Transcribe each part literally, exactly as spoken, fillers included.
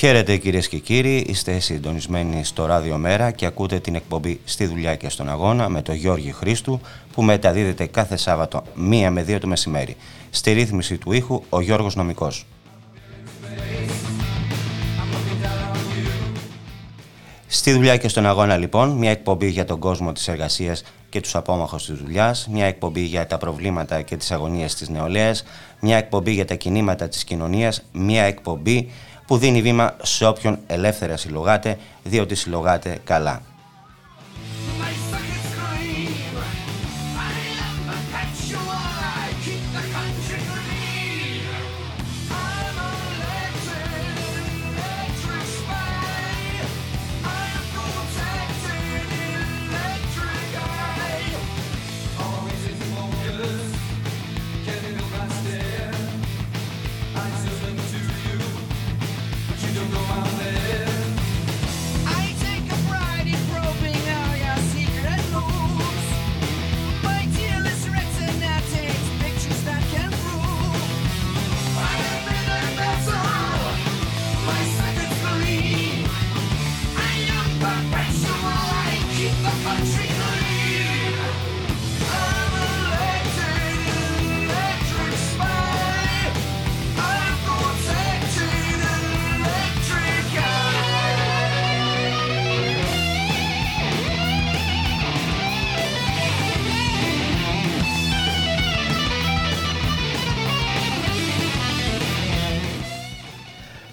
Χαίρετε κυρίες και κύριοι, είστε συντονισμένοι στο Ράδιο Μέρα και ακούτε την εκπομπή «Στη δουλειά και στον αγώνα» με τον Γιώργη Χρήστου, που μεταδίδεται κάθε Σάββατο μία με δύο το μεσημέρι. Στη ρύθμιση του ήχου ο Γιώργος Νομικός. Στη δουλειά και στον αγώνα λοιπόν, μια εκπομπή για τον κόσμο της εργασίας και τους απόμαχους της δουλειάς, μια εκπομπή για τα προβλήματα και τις αγωνίες της νεολαίας, μια εκπομπή για τα κινήματα της κοινωνίας, μια εκπομπή που δίνει βήμα σε όποιον ελεύθερα συλλογάται, διότι συλλογάται καλά.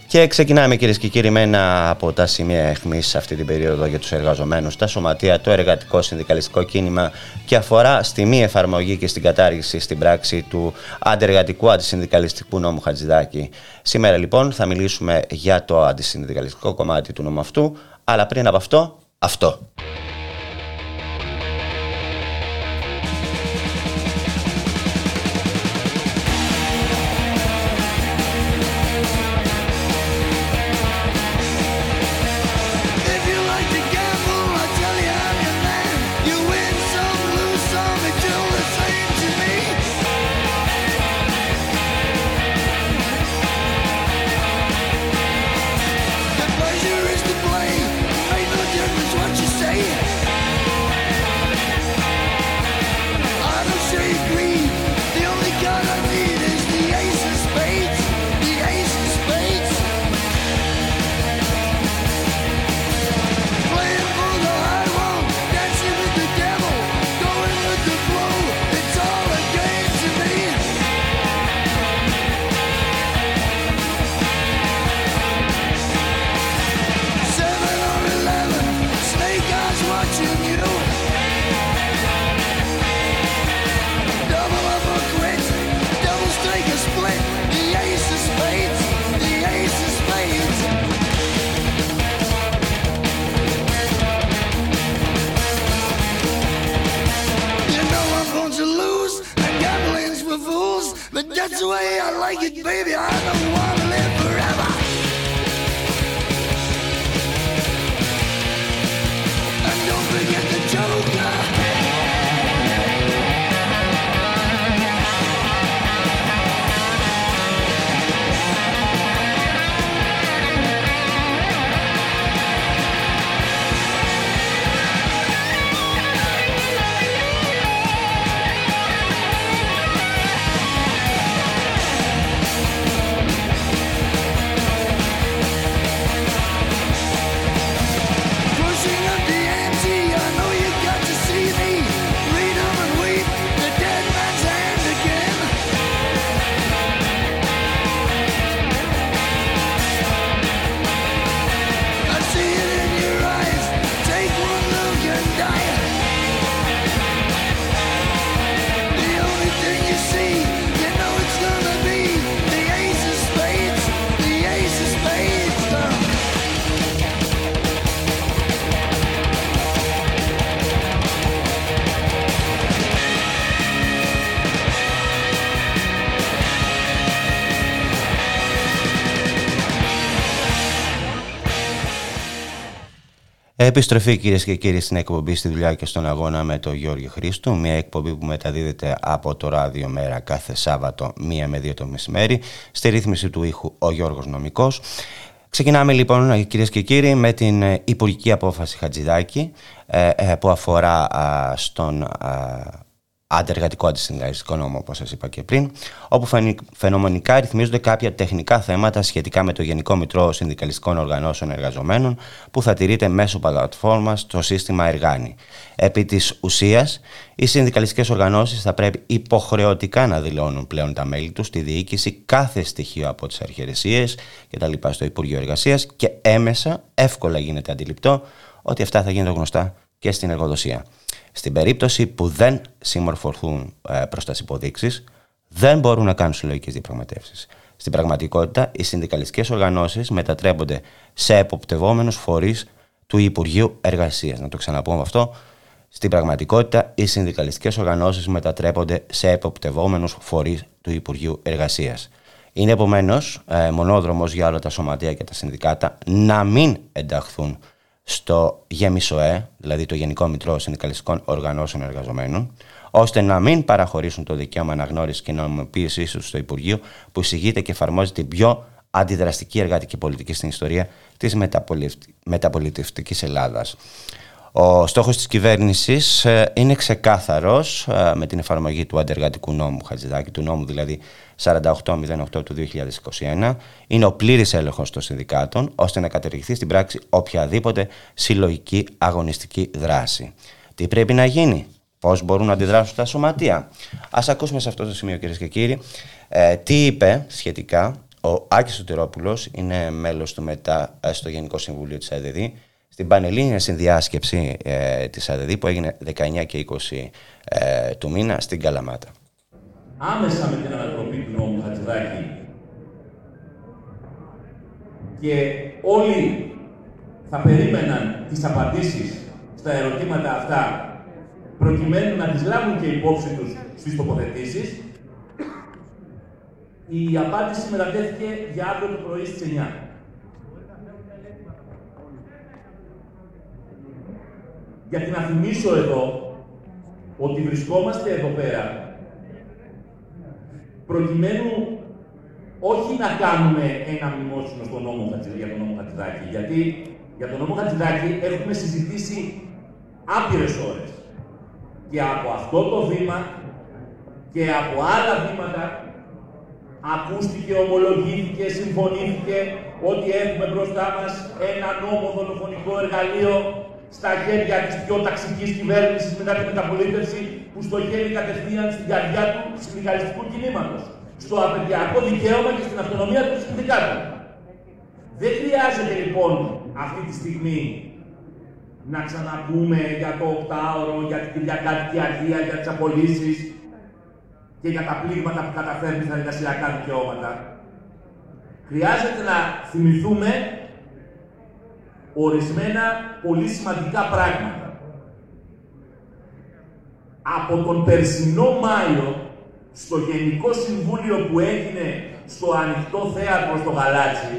Και ξεκινάμε κυρίες και κύριοι με ένα από τα σημεία αιχμής αυτή την περίοδο για τους εργαζομένους, τα σωματεία, το εργατικό συνδικαλιστικό κίνημα, και αφορά στη μη εφαρμογή και στην κατάργηση στην πράξη του αντεργατικού αντισυνδικαλιστικού νόμου Χατζηδάκη. Σήμερα λοιπόν θα μιλήσουμε για το αντισυνδικαλιστικό κομμάτι του νόμου αυτού, αλλά πριν από αυτό, αυτό. Επιστροφή κυρίες και κύριοι στην εκπομπή «Στη δουλειά και στον αγώνα» με τον Γιώργη Χρήστου, μια εκπομπή που μεταδίδεται από το Ράδιο Μέρα κάθε Σάββατο μία με δύο το μεσημέρι, στη ρύθμιση του ήχου ο Γιώργος Νομικός. Ξεκινάμε λοιπόν, κυρίες και κύριοι, με την υπουργική απόφαση Χατζηδάκη που αφορά στον αντεργατικό αντισυνταγιστικό νόμο, όπως σας είπα και πριν, όπου φαινομενικά ρυθμίζονται κάποια τεχνικά θέματα σχετικά με το Γενικό Μητρό Συνδικαλιστικών Οργανώσεων Εργαζομένων που θα τηρείται μέσω πλατφόρμας στο σύστημα Εργάνη. Επί της ουσίας, οι συνδικαλιστικές οργανώσεις θα πρέπει υποχρεωτικά να δηλώνουν πλέον τα μέλη τους στη διοίκηση κάθε στοιχείο από τις αρχαιρεσίες και τα λοιπά στο Υπουργείο Εργασίας και έμεσα εύκολα γίνεται αντιληπτό ότι αυτά θα γίνονται γνωστά και στην εργοδοσία. Στην περίπτωση που δεν συμμορφωθούν προς τις υποδείξεις, δεν μπορούν να κάνουν συλλογικές διαπραγματεύσεις. Στην πραγματικότητα, οι συνδικαλιστικές οργανώσεις μετατρέπονται σε εποπτευόμενους φορείς του Υπουργείου Εργασίας. Να το ξαναπούμε αυτό. Στην πραγματικότητα, οι συνδικαλιστικές οργανώσεις μετατρέπονται σε εποπτευόμενους φορείς του Υπουργείου Εργασίας. Είναι επομένως μονόδρομος για όλα τα σωματεία και τα συνδικάτα να μην ενταχθούν στο ΓΕΜΙΣΟΕ, δηλαδή το Γενικό Μητρό Συνδικαλιστικών Οργανώσεων Εργαζομένων, ώστε να μην παραχωρήσουν το δικαίωμα αναγνώρισης και νομιμοποίησης τους στο Υπουργείο, που εισηγείται και εφαρμόζει την πιο αντιδραστική εργατική πολιτική στην ιστορία της μεταπολιτευτικής Ελλάδας. Ο στόχος της κυβέρνησης είναι ξεκάθαρος με την εφαρμογή του αντεργατικού νόμου Χατζηδάκη, του νόμου δηλαδή σαράντα οκτώ μηδέν οκτώ του δύο χιλιάδες είκοσι ένα. Είναι ο πλήρης έλεγχος των συνδικάτων ώστε να κατηργηθεί στην πράξη οποιαδήποτε συλλογική αγωνιστική δράση. Τι πρέπει να γίνει, πώς μπορούν να αντιδράσουν τα σωματεία. Ας ακούσουμε σε αυτό το σημείο, κυρίες και κύριοι, τι είπε σχετικά ο Άκης Σωτηρόπουλος, είναι μέλος του ΜΕΤΑ στο Γενικό Συμβούλιο της Α Δ Δ, στην πανελλήνια συνδιάσκεψη ε, της Α Δ Δ που έγινε δεκαεννιά και είκοσι ε, του μήνα στην Καλαμάτα. Άμεσα με την ανατροπή του νόμου Χατζηδάκη και όλοι θα περίμεναν τις απαντήσεις στα ερωτήματα αυτά προκειμένου να τις λάβουν και υπόψη τους στις τοποθετήσεις, η απάντηση μετατέθηκε για αύριο το πρωί στις εννιά. Γιατί να θυμίσω εδώ ότι βρισκόμαστε εδώ πέρα προκειμένου όχι να κάνουμε ένα μνημόσυνο στον νόμο Χατζηδάκη, για τον νόμο Χατζηδάκη, γιατί για τον νόμο Χατζηδάκη έχουμε συζητήσει άπειρες ώρες και από αυτό το βήμα και από άλλα βήματα ακούστηκε, ομολογήθηκε, συμφωνήθηκε ότι έχουμε μπροστά μας ένα νόμο δολοφονικό εργαλείο στα χέρια της πιο ταξικής κυβέρνησης μετά τη μεταπολίτευση που στοχεύει κατευθείαν στην καρδιά του συνδικαλιστικού κινήματος, στο απεργιακό δικαίωμα και στην αυτονομία του συνδικάτου. Δεν χρειάζεται λοιπόν αυτή τη στιγμή να ξαναπούμε για το οκτάωρο, για την Κυριακάτικη Αγία, για τις απολύσεις και για τα πλήγματα που καταφέρνει στα εργασιακά δικαιώματα. Χρειάζεται να θυμηθούμε ορισμένα πολύ σημαντικά πράγματα. Από τον περσινό Μάιο, στο Γενικό Συμβούλιο που έγινε στο Ανοιχτό Θέατρο στο Γαλάτσι,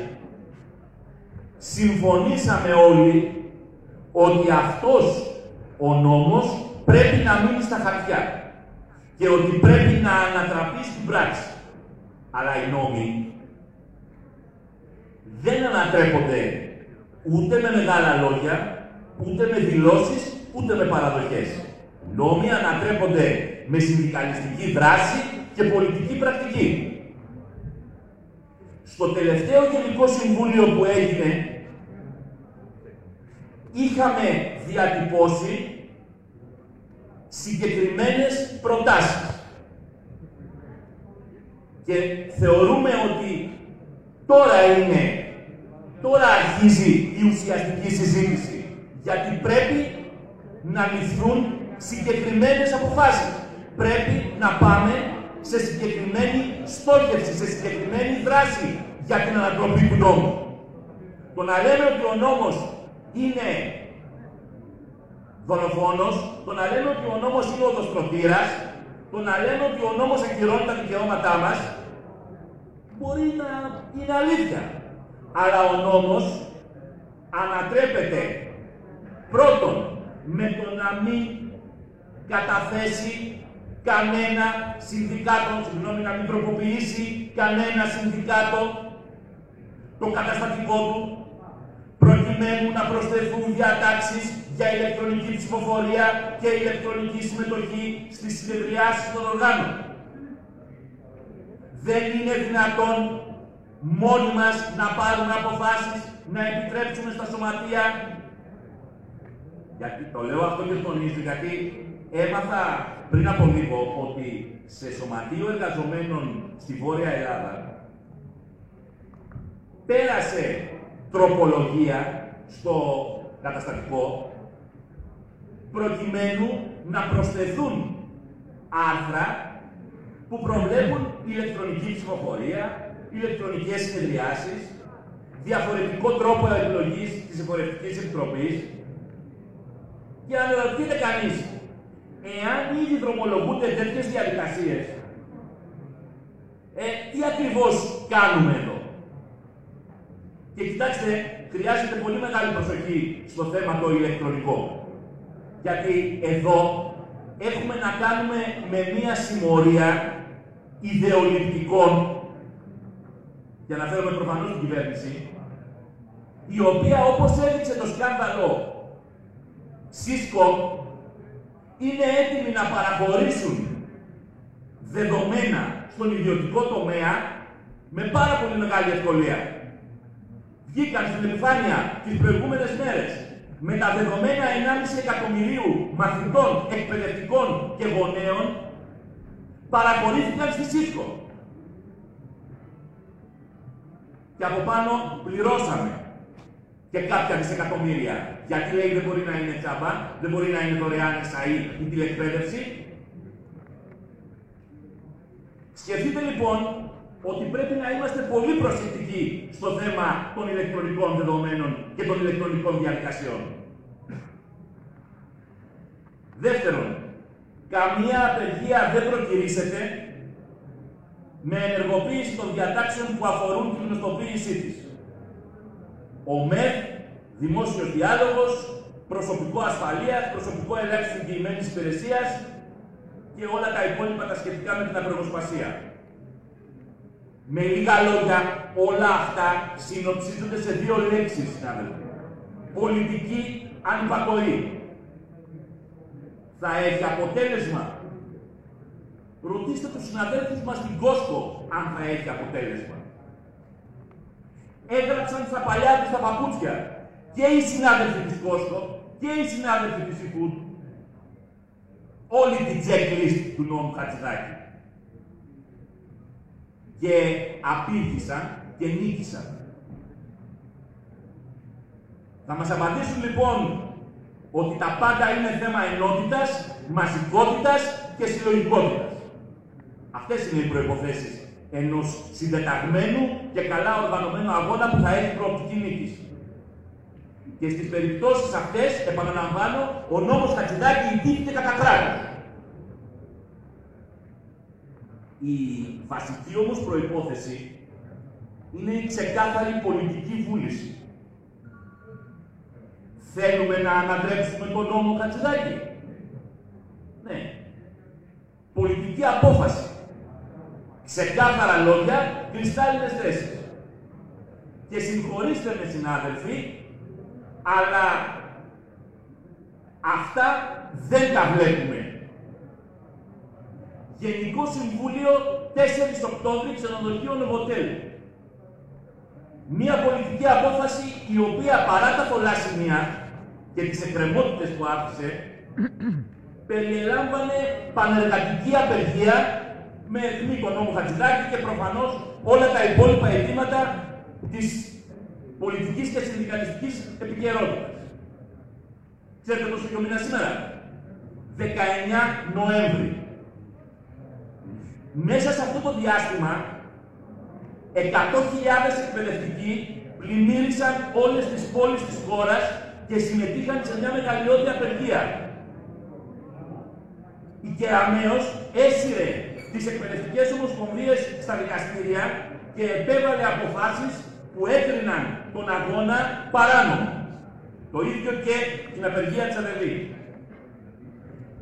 συμφωνήσαμε όλοι ότι αυτός ο νόμος πρέπει να μείνει στα χαρτιά και ότι πρέπει να ανατραπεί στην πράξη. Αλλά οι νόμοι δεν ανατρέπονται ούτε με μεγάλα λόγια, ούτε με δηλώσεις, ούτε με παραδοχές. Νόμοι ανατρέπονται με συνδικαλιστική δράση και πολιτική πρακτική. Στο τελευταίο Γενικό Συμβούλιο που έγινε, είχαμε διατυπώσει συγκεκριμένες προτάσεις. Και θεωρούμε ότι τώρα είναι Τώρα αρχίζει η ουσιαστική συζήτηση, γιατί πρέπει να ληφθούν συγκεκριμένες αποφάσεις. Πρέπει να πάμε σε συγκεκριμένη στόχευση, σε συγκεκριμένη δράση για την ανατροπή του νόμου. Το να λέμε ότι ο νόμος είναι δολοφόνος, το να λέμε ότι ο νόμος είναι οδοστρωτήρας, το να λέμε ότι ο νόμος ακυρώνει τα δικαιώματά μας, μπορεί να είναι αλήθεια. Αλλά ο νόμος ανατρέπεται πρώτον με το να μην καταθέσει κανένα συνδικάτο, συγγνώμη, να μην τροποποιήσει κανένα συνδικάτο το καταστατικό του, προκειμένου να προσθεθούν διατάξεις για ηλεκτρονική ψηφοφορία και ηλεκτρονική συμμετοχή στις συνεδριάσεις των οργάνων. Δεν είναι δυνατόν μόνοι μας να πάρουμε αποφάσεις, να επιτρέψουμε στα σωματεία. Γιατί το λέω αυτό και τονίζω, γιατί έμαθα πριν από λίγο ότι σε σωματείο εργαζομένων στη Βόρεια Ελλάδα πέρασε τροπολογία στο καταστατικό προκειμένου να προσθεθούν άρθρα που προβλέπουν ηλεκτρονική ψηφοφορία, ηλεκτρονικές συνεδριάσεις, διαφορετικό τρόπο επιλογής της Εφορευτικής Επιτροπής. Και αναρωτιέται κανείς, εάν ήδη δρομολογούνται τέτοιες διαδικασίες, ε, τι ακριβώς κάνουμε εδώ. Και κοιτάξτε, χρειάζεται πολύ μεγάλη προσοχή στο θέμα το ηλεκτρονικό. Γιατί εδώ έχουμε να κάνουμε με μία συμμορία ιδεολειπτικών, για να φέρουμε προφανώς την κυβέρνηση, η οποία, όπως έδειξε το σκάνδαλο ΣΥΣΚΟ, είναι έτοιμοι να παραχωρήσουν δεδομένα στον ιδιωτικό τομέα με πάρα πολύ μεγάλη ευκολία. Βγήκαν στην επιφάνεια τις προηγούμενες μέρες με τα δεδομένα ενάμιση εκατομμυρίου μαθητών, εκπαιδευτικών και γονέων, παραχωρήθηκαν στη ΣΥΣΚΟ. Και από πάνω πληρώσαμε και κάποια δισεκατομμύρια. Γιατί λέει δεν μπορεί να είναι τσάμπα, δεν μπορεί να είναι δωρεάν εξαή ή τηλεκπαίδευση. Σκεφτείτε λοιπόν ότι πρέπει να είμαστε πολύ προσεκτικοί στο θέμα των ηλεκτρονικών δεδομένων και των ηλεκτρονικών διαδικασιών. Δεύτερον, καμία απεργία δεν προκυρήσεται με ενεργοποίηση των διατάξεων που αφορούν την γνωστοποίησή της. Ο ΜΕΔ, δημόσιος διάλογος, προσωπικό ασφαλείας, προσωπικό ελέγχου εγγυημένης υπηρεσίας και όλα τα υπόλοιπα τα σχετικά με την απεργοσπασία. Με λίγα λόγια, όλα αυτά συνοψίζονται σε δύο λέξεις, συνάδελφοι. Πολιτική ανυπακοή. Θα έχει αποτέλεσμα. Ρωτήστε τους συναδέλφους μας στην Κόσκο αν θα έχει αποτέλεσμα. Έγραψαν στα παλιά τους τα παπούτσια και οι συνάδελφοι της Κόσκο και οι συνάδελφοι της ΙΚΟΥΤ όλη την checklist του νόμου Χατζηδάκη. Και απήχησαν και νίκησαν. Θα μας απαντήσουν λοιπόν ότι τα πάντα είναι θέμα ενότητας, μαζικότητας και συλλογικότητας. Αυτές είναι οι προϋποθέσεις ενός συντεταγμένου και καλά οργανωμένου αγώνα που θα έχει προοπτική νίκης. Και στις περιπτώσεις αυτές, επαναλαμβάνω, ο νόμος Χατζηδάκη ιτήθηκε κατά κράτος. Η βασική όμως προϋπόθεση είναι η ξεκάθαρη πολιτική βούληση. Θέλουμε να ανατρέψουμε τον νόμο Χατζηδάκη. Ναι. Πολιτική απόφαση. Ξεκάθαρα λόγια, κρυστάλλινες θέσεις. Και συγχωρήστε με, συνάδελφοι, αλλά αυτά δεν τα βλέπουμε. Γενικό Συμβούλιο τέσσερις Οκτώβρη, ξενοδοχείο Νοβοτέλ. Μία πολιτική απόφαση η οποία παρά τα πολλά σημεία και τις εκκρεμότητες που άφησε, περιλάμβανε πανεργατική απεργία με εθνικό νόμο Χατζηδάκη και προφανώς όλα τα υπόλοιπα αιτήματα της πολιτικής και συνδικαλιστικής επικαιρότητας. Ξέρετε πόσο είναι ο μήνας σήμερα? δεκαεννέα Νοέμβρη. Μέσα σε αυτό το διάστημα, εκατό χιλιάδες εκπαιδευτικοί πλημμύρισαν όλες τις πόλεις της χώρας και συμμετείχαν σε μια μεγαλειώδη απεργία. Η Κεραμέως έσυρε τις εκπαιδευτικές ομοσπονδίες στα δικαστήρια και επέβαλε αποφάσεις που έκριναν τον αγώνα παράνομο. Το ίδιο και την απεργία της Αδελή.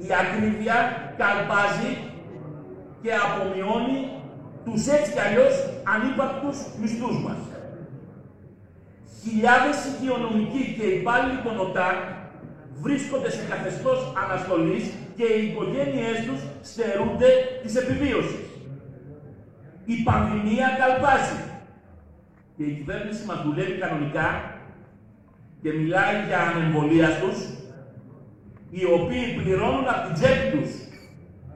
Η ακρίβεια καλπάζει και απομειώνει τους έτσι κι αλλιώς ανύπαρκτους μισθούς μας. Χιλιάδες οικειονομικοί και υπάλληλοι των ΟΤΑΚ βρίσκονται σε καθεστώς αναστολής και οι οικογένειές τους στερούνται της επιβίωσης. Η πανδημία καλπάζει και η κυβέρνηση μας δουλεύει κανονικά και μιλάει για ανεμβολίαστους, οι οποίοι πληρώνουν από την τσέπη τους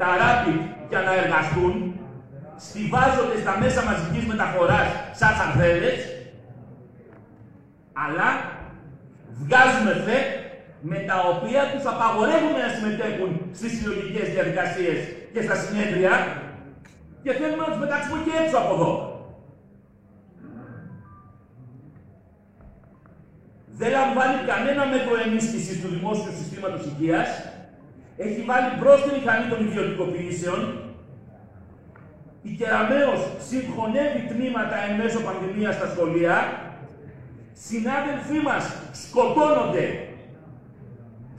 τα ράπη για να εργαστούν, στιβάζονται στα μέσα μαζικής μεταφοράς σαν σαρδέλες, αλλά βγάζουμε φε με τα οποία τους απαγορεύουμε να συμμετέχουν στις συλλογικές διαδικασίες και στα συνέδρια και θέλουμε να τους πετάξουμε και έξω από εδώ. Δεν λαμβάνει κανένα μέτρο ενίσχυσης του δημόσιου συστήματος υγείας, έχει βάλει μπρος τη μηχανή των ιδιωτικοποιήσεων, η Κεραμέως συγχωνεύει τμήματα εν μέσω πανδημίας στα σχολεία, συνάδελφοί μας σκοτώνονται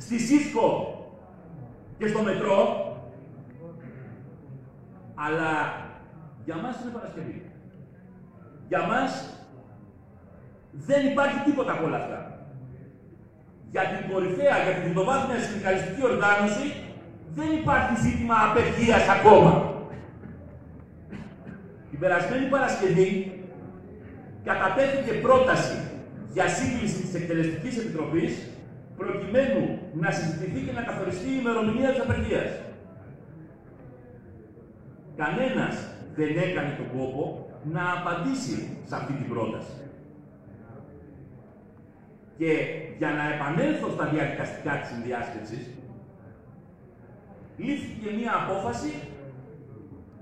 στη ΣΥΣΚΟ και στο μετρό, αλλά για μας είναι Παρασκευή. Για μας δεν υπάρχει τίποτα από όλα αυτά. Για την κορυφαία, για την πρωτοβάθμια συνδικαλιστική οργάνωση δεν υπάρχει ζήτημα απεργίας ακόμα. Την περασμένη Παρασκευή κατατέθηκε πρόταση για σύγκληση της Εκτελεστικής Επιτροπής προκειμένου να συζητηθεί και να καθοριστεί η ημερομηνία της απεργίας. Κανένας δεν έκανε τον κόπο να απαντήσει σε αυτή την πρόταση. Και για να επανέλθω στα διαδικαστικά της συνδιάσκεψης, λήφθηκε μία απόφαση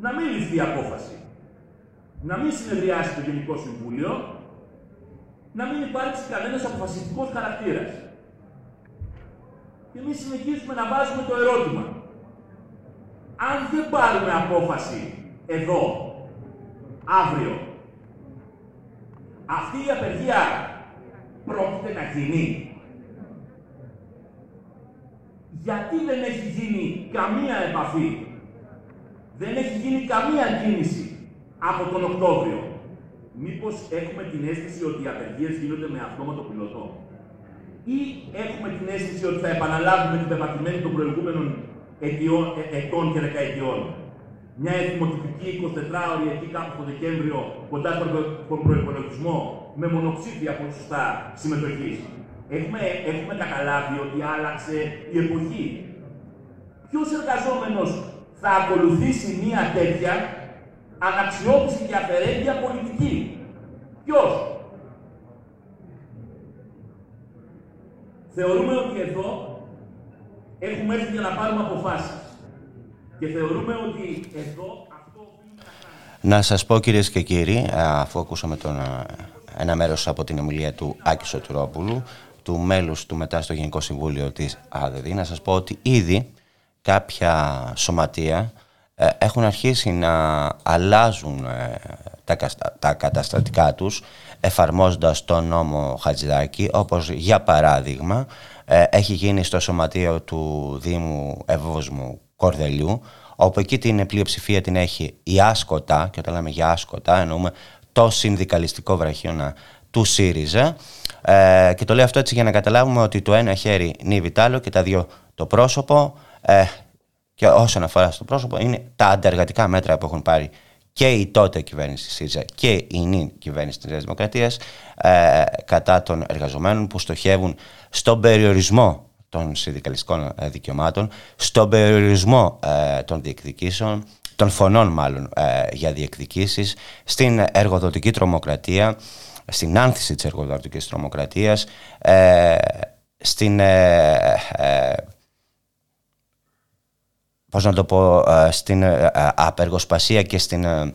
να μην ληφθεί η απόφαση. Να μην συνεδριάσει το Γενικό Συμβούλιο, να μην υπάρξει κανένας αποφασιστικός χαρακτήρας. Και εμείς συνεχίζουμε να βάζουμε το ερώτημα. Αν δεν πάρουμε απόφαση εδώ, αύριο, αυτή η απεργία πρόκειται να γίνει. Γιατί δεν έχει γίνει καμία επαφή, δεν έχει γίνει καμία κίνηση από τον Οκτώβριο? Μήπως έχουμε την αίσθηση ότι οι απεργίες γίνονται με αυτόματο πιλωτό? Ή έχουμε την αίσθηση ότι θα επαναλάβουμε την πεπατημένη των προηγούμενων αιτιών, ετών και δεκαετιών? Μια εθιμοτυπική εικοσιτετράωρη εκεί κάπου το Δεκέμβριο, κοντά στον προϋπολογισμό, με μονοψήφια ποσοστά συμμετοχής. Έχουμε, έχουμε καταλάβει ότι άλλαξε η εποχή. Ποιος εργαζόμενος θα ακολουθήσει μία τέτοια αναξιόπιστη και αφαιρέγγια πολιτική? Ποιος? Θεωρούμε ότι εδώ έχουμε έρθει για να πάρουμε αποφάσεις. Και θεωρούμε ότι εδώ αυτό οφείλουμε να κάνουμε. Να σας πω, κυρίες και κύριοι, αφού ακούσαμε τον, ένα μέρος από την ομιλία του Άκη Σωτηρόπουλου, του μέλους του μετά στο Γενικό Συμβούλιο της ΑΔΔ, να σας πω ότι ήδη κάποια σωματεία ε, έχουν αρχίσει να αλλάζουν ε, τα, τα καταστατικά τους, εφαρμόζοντας τον νόμο Χατζηδάκη, όπως για παράδειγμα ε, έχει γίνει στο σωματείο του Δήμου Ευόσμου Κορδελιού, όπου εκεί την πλειοψηφία την έχει η άσκοτα, και όταν λέμε για άσκοτα εννοούμε το συνδικαλιστικό βραχίωνα του ΣΥΡΙΖΑ, ε, και το λέω αυτό έτσι για να καταλάβουμε ότι το ένα χέρι νύβει τ' άλλο και τα δύο το πρόσωπο, ε, και όσον αφορά στο πρόσωπο είναι τα αντεργατικά μέτρα που έχουν πάρει και η τότε κυβέρνηση ΣΥΡΙΖΑ και η νυν κυβέρνηση της Νέας Δημοκρατίας ε, κατά των εργαζομένων, που στοχεύουν στον περιορισμό των συνδικαλιστικών δικαιωμάτων, στον περιορισμό ε, των διεκδικήσεων, των φωνών μάλλον ε, για διεκδικήσεις, στην εργοδοτική τρομοκρατία, στην άνθηση της εργοδοτικής τρομοκρατίας, ε, στην, ε, ε, πώς να το πω, ε, στην ε, απεργοσπασία και στην ε,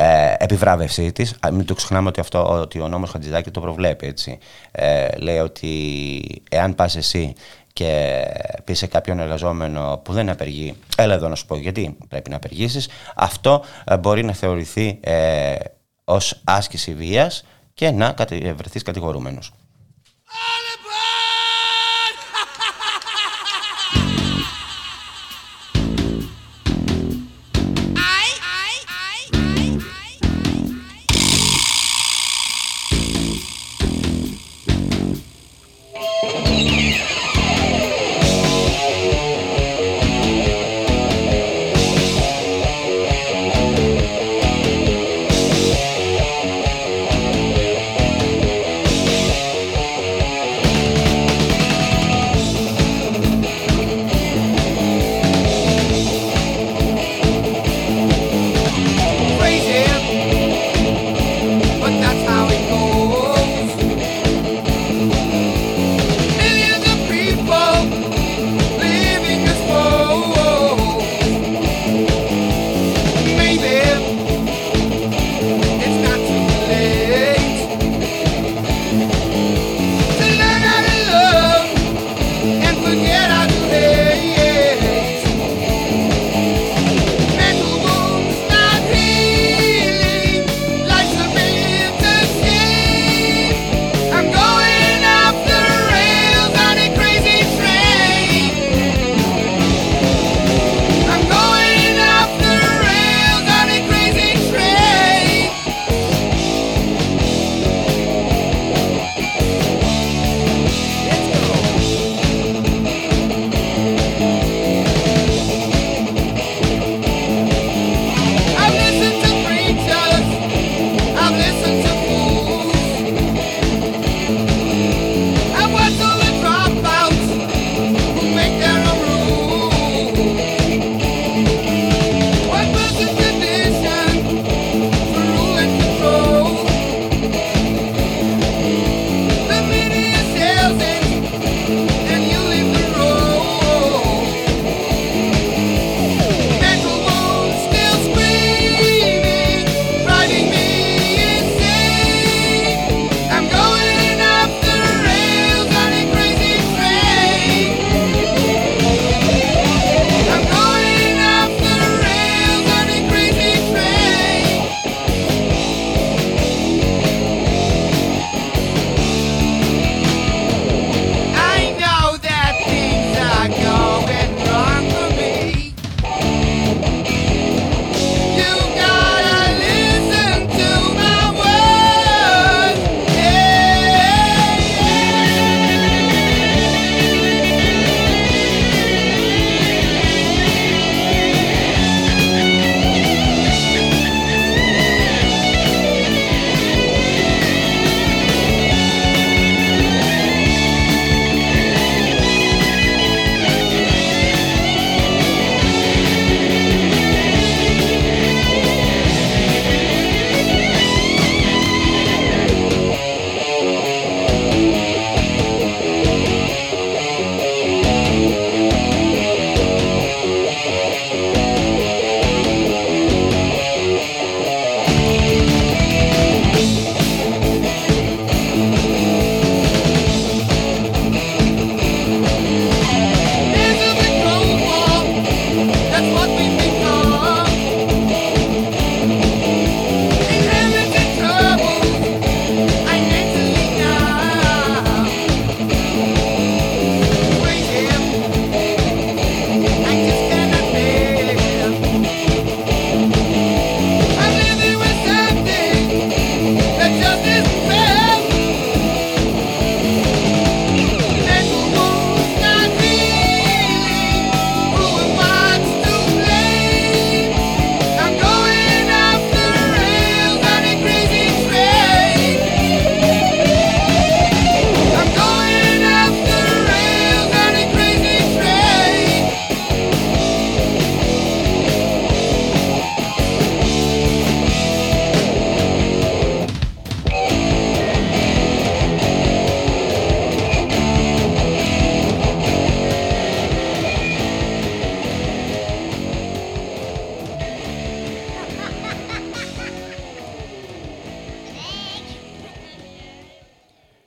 Ε, επιβράβευσή της. Μην το ξεχνάμε ότι, αυτό, ότι ο νόμος Χατζηδάκη το προβλέπει, έτσι. Ε, λέει ότι εάν πας εσύ και πεις σε κάποιον εργαζόμενο που δεν απεργεί, έλα εδώ να σου πω γιατί πρέπει να απεργήσεις, αυτό μπορεί να θεωρηθεί ε, ως άσκηση βίας και να βρεθείς κατηγορούμενος.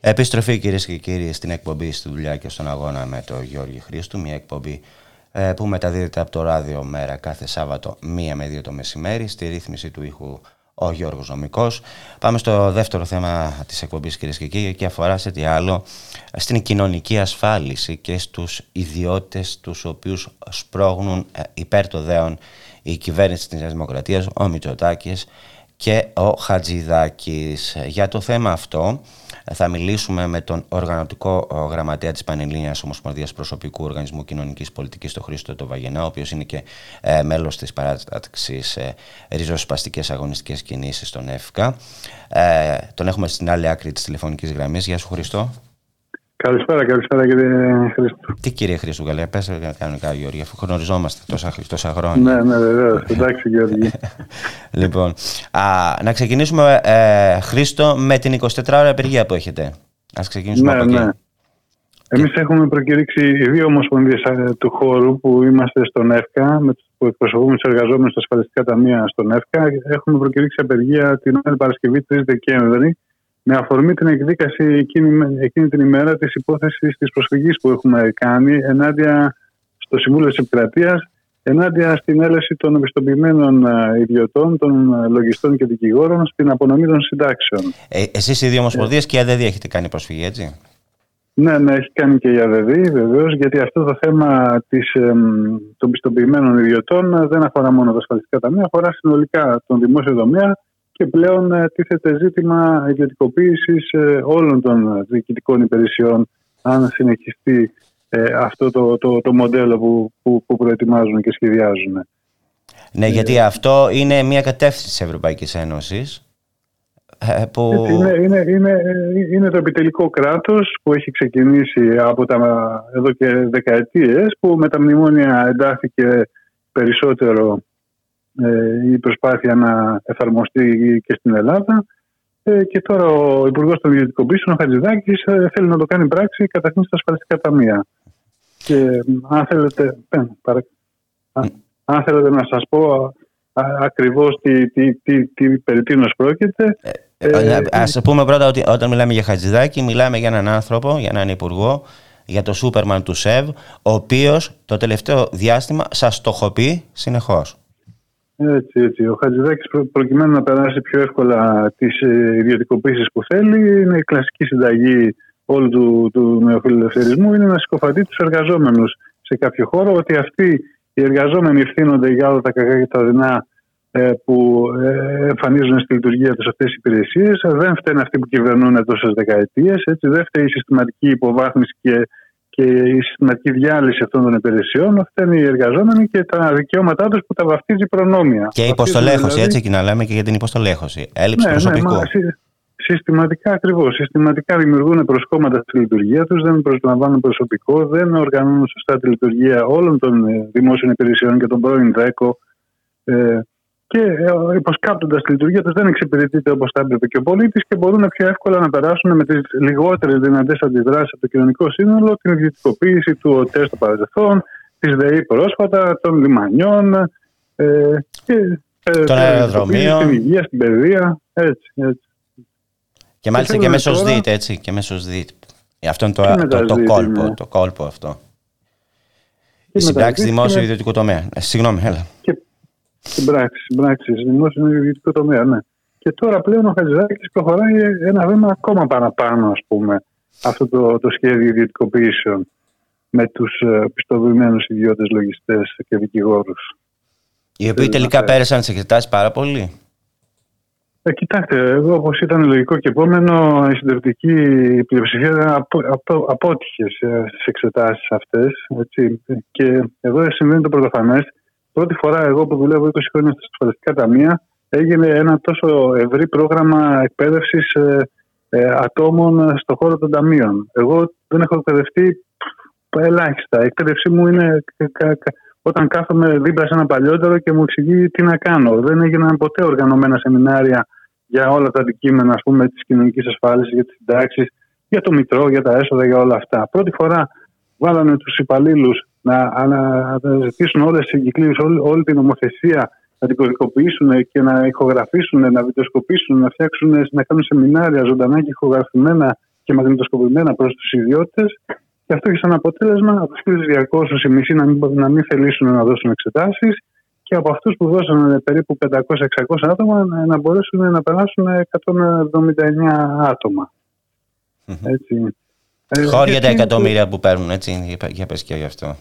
Επιστροφή, κυρίες και κύριοι, στην εκπομπή «Στη δουλειά και στον αγώνα» με τον Γιώργη Χρήστου, μια εκπομπή ε, που μεταδίδεται από το Ράδιο Μέρα κάθε Σάββατο μία με δύο το μεσημέρι, στη ρύθμιση του ήχου ο Γιώργος Νομικός. Πάμε στο δεύτερο θέμα της εκπομπής, κυρίες και κύριοι, και αφορά σε τι άλλο, στην κοινωνική ασφάλιση και στους ιδιώτες τους οποίους σπρώχνουν υπέρ το δέον η κυβέρνηση της Νέας Δημοκρατίας, ο Μητσοτάκης και ο Χατζηδάκης. Για το θέμα αυτό θα μιλήσουμε με τον οργανωτικό γραμματέα της Πανελλήνιας Ομοσπονδίας Προσωπικού Οργανισμού Κοινωνικής Πολιτικής, τον Χρήστο τον Βαγενά, ο οποίος είναι και ε, μέλος της παράταξης ε, ριζοσπαστικές αγωνιστικές κινήσεις στον ΕΦΚΑ. Ε, τον έχουμε στην άλλη άκρη της τηλεφωνικής γραμμής. Γεια σου, Χρήστο. Καλησπέρα, καλησπέρα κύριε Χρήστο. Τι κύριε Χρήστο, καλέ, πες κανονικά Γιώργη, αφού γνωριζόμαστε τόσα, τόσα χρόνια. Ναι, ναι, βεβαίως. Εντάξει, Γιώργη. Λοιπόν, α, να ξεκινήσουμε, ε, Χρήστο, με την εικοσιτετράωρη απεργία που έχετε. Ας ξεκινήσουμε, ναι, από εκεί. Ναι. Εμείς έχουμε προκηρύξει οι δύο ομοσπονδίες του χώρου που είμαστε στον ΕΦΚΑ, με τους που εκπροσωπούμε τους εργαζόμενους στα ασφαλιστικά ταμεία στον ΕΦΚΑ. Έχουμε προκηρύξει απεργία την άλλη Παρασκευή, τρεις Δεκέμβρη. Με αφορμή την εκδίκαση εκείνη, εκείνη την ημέρα της υπόθεσης της προσφυγής που έχουμε κάνει ενάντια στο Συμβούλιο της Επικρατείας, ενάντια στην έλευση των επιστοποιημένων ιδιωτών, των λογιστών και δικηγόρων στην απονομή των συντάξεων. Ε, εσείς οι δύο ομοσπονδίες ε, και η ΑΔΔ έχετε κάνει προσφυγή, έτσι? Ναι, ναι, έχει κάνει και η ΑΔΔ, βεβαίως, γιατί αυτό το θέμα της, ε, των πιστοποιημένων ιδιωτών δεν αφορά μόνο τα ασφαλιστικά ταμεία, αφορά συνολικά τον δημόσιο τομέα. Και πλέον τίθεται ζήτημα ιδιωτικοποίησης όλων των διοικητικών υπηρεσιών, αν συνεχιστεί ε, αυτό το, το, το μοντέλο που, που, που προετοιμάζουν και σχεδιάζουν. Ναι, γιατί αυτό είναι μια κατεύθυνση της Ευρωπαϊκής Ένωσης. Που... Είναι, είναι, είναι, είναι το επιτελικό κράτος που έχει ξεκινήσει από τα, εδώ και δεκαετίες, που με τα μνημόνια εντάχθηκε περισσότερο η προσπάθεια να εφαρμοστεί και στην Ελλάδα, και τώρα ο Υπουργός των Ιδιωτικοποίησεων, ο Χατζηδάκης, θέλει να το κάνει πράξη καταρχήν στα ασφαλιστικά ταμεία. Και αν θέλετε, αν θέλετε να σας πω ακριβώς τι, τι, τι, τι περί τίνος πρόκειται. Ε, ας πούμε πρώτα ότι όταν μιλάμε για Χατζηδάκη, μιλάμε για έναν άνθρωπο, για έναν υπουργό, για το Σούπερμαν του ΣΕΒ, ο οποίος το τελευταίο διάστημα σας στοχοποιεί συνεχώς. Έτσι, έτσι. Ο Χατζηδάκης προ, προκειμένου να περάσει πιο εύκολα τις ε, ιδιωτικοποίησεις που θέλει, είναι η κλασική συνταγή όλου του, του νεοφιλελευθερισμού, είναι να συκοφαντεί τους εργαζόμενους σε κάποιο χώρο, ότι αυτοί οι εργαζόμενοι ευθύνονται για όλα τα κακά και τα δεινά ε, που ε, εμφανίζουν στη λειτουργία τους αυτές οι υπηρεσίες. Δεν φταίνουν αυτοί που κυβερνούν τόσες δεκαετίες, έτσι. Δεν φταίει η συστηματική υποβάθμιση και, και η συστηματική διάλυση αυτών των υπηρεσιών, φταίνουν οι εργαζόμενοι και τα δικαιώματά τους που τα βαφτίζει προνόμια. Και η υποστολέχωση, δηλαδή... έτσι, και να λέμε και για την υποστολέχωση. Έλλειψη, ναι, προσωπικού. Ναι, μα, συστηματικά ακριβώς. Συστηματικά δημιουργούν προσκόμματα στη λειτουργία τους, δεν προσλαμβάνουν προσωπικό, δεν οργανώνουν σωστά τη λειτουργία όλων των δημόσιων υπηρεσιών και των πρώην ΔΕΚΟ. Ε, και υποσκάπτοντας τη λειτουργία τους, δεν εξυπηρετείται όπως θα έπρεπε και ο πολίτης, και μπορούν πιο εύκολα να περάσουν με τις λιγότερες δυνατές αντιδράσεις από το κοινωνικό σύνολο την ιδιωτικοποίηση του ΟΤΕ στο παρελθόν, της ΔΕΗ πρόσφατα, των λιμανιών, ε, και, ε, των αεροδρομίων, την υγεία, στην παιδεία. Έτσι, έτσι. Και μάλιστα και μέσω ΣΔΙΤ, έτσι. Και μέσω ΣΔΙΤ. Αυτό είναι το, το, το, κόλπο, το κόλπο αυτό. Η συμπράξη δημόσιο ιδιωτικού τομέα. Συγγνώμη, έλα. Συμπράξεις, συμπράξεις, δημόσιο ιδιωτικό τομέα, ναι. Και τώρα πλέον ο Χατζηδάκης προχωράει ένα βήμα ακόμα παραπάνω, ας πούμε, αυτό το, το σχέδιο ιδιωτικοποίησεων με τους ε, πιστοποιημένους ιδιώτες, λογιστές και δικηγόρους. Οι οποίοι τελικά ε, πέρασαν σε εξετάσεις πάρα πολύ. Ε, κοιτάξτε, εγώ, όπως ήταν λογικό και επόμενο, η συντριπτική πλειοψηφία απο, απο, απότυχε στις εξετάσεις αυτές. Έτσι. Και εδώ συμβαίνει το πρωτοφανές. Πρώτη φορά εγώ που δουλεύω είκοσι χρόνια στα ασφαλιστικά ταμεία, έγινε ένα τόσο ευρύ πρόγραμμα εκπαίδευσης ε, ε, ατόμων στον χώρο των ταμείων. Εγώ δεν έχω εκπαιδευτεί ελάχιστα. Η εκπαίδευσή μου είναι κα, κα, όταν κάθομαι δίπλα σε ένα παλιότερο και μου εξηγεί τι να κάνω. Δεν έγιναν ποτέ οργανωμένα σεμινάρια για όλα τα αντικείμενα, ας πούμε, της κοινωνικής ασφάλισης, για τις συντάξεις, για το μητρό, για τα έσοδα, για όλα αυτά. Πρώτη φορά βάλανε τους υπαλλήλους να αναζητήσουν όλες τις συγκυκλίες, όλη, όλη την νομοθεσία, να την κωδικοποιήσουν και να ηχογραφήσουν, να βιντεοσκοπήσουν, να φτιάξουν, να κάνουν σεμινάρια ζωντανά και ηχογραφημένα, και μαγνητοσκοπημένα προς τους ιδιώτες, και αυτό έχει σαν αποτέλεσμα από τους διακόσιους οι μισοί να μην, να μην θελήσουν να δώσουν εξετάσεις, και από αυτούς που δώσανε περίπου πεντακόσια εξακόσια άτομα να μπορέσουν να περάσουν εκατόν εβδομήντα εννέα άτομα. Έτσι. Χώρια τα εκατομμύρια που παίρνουν, έτσι, για πες και γι' αυτό.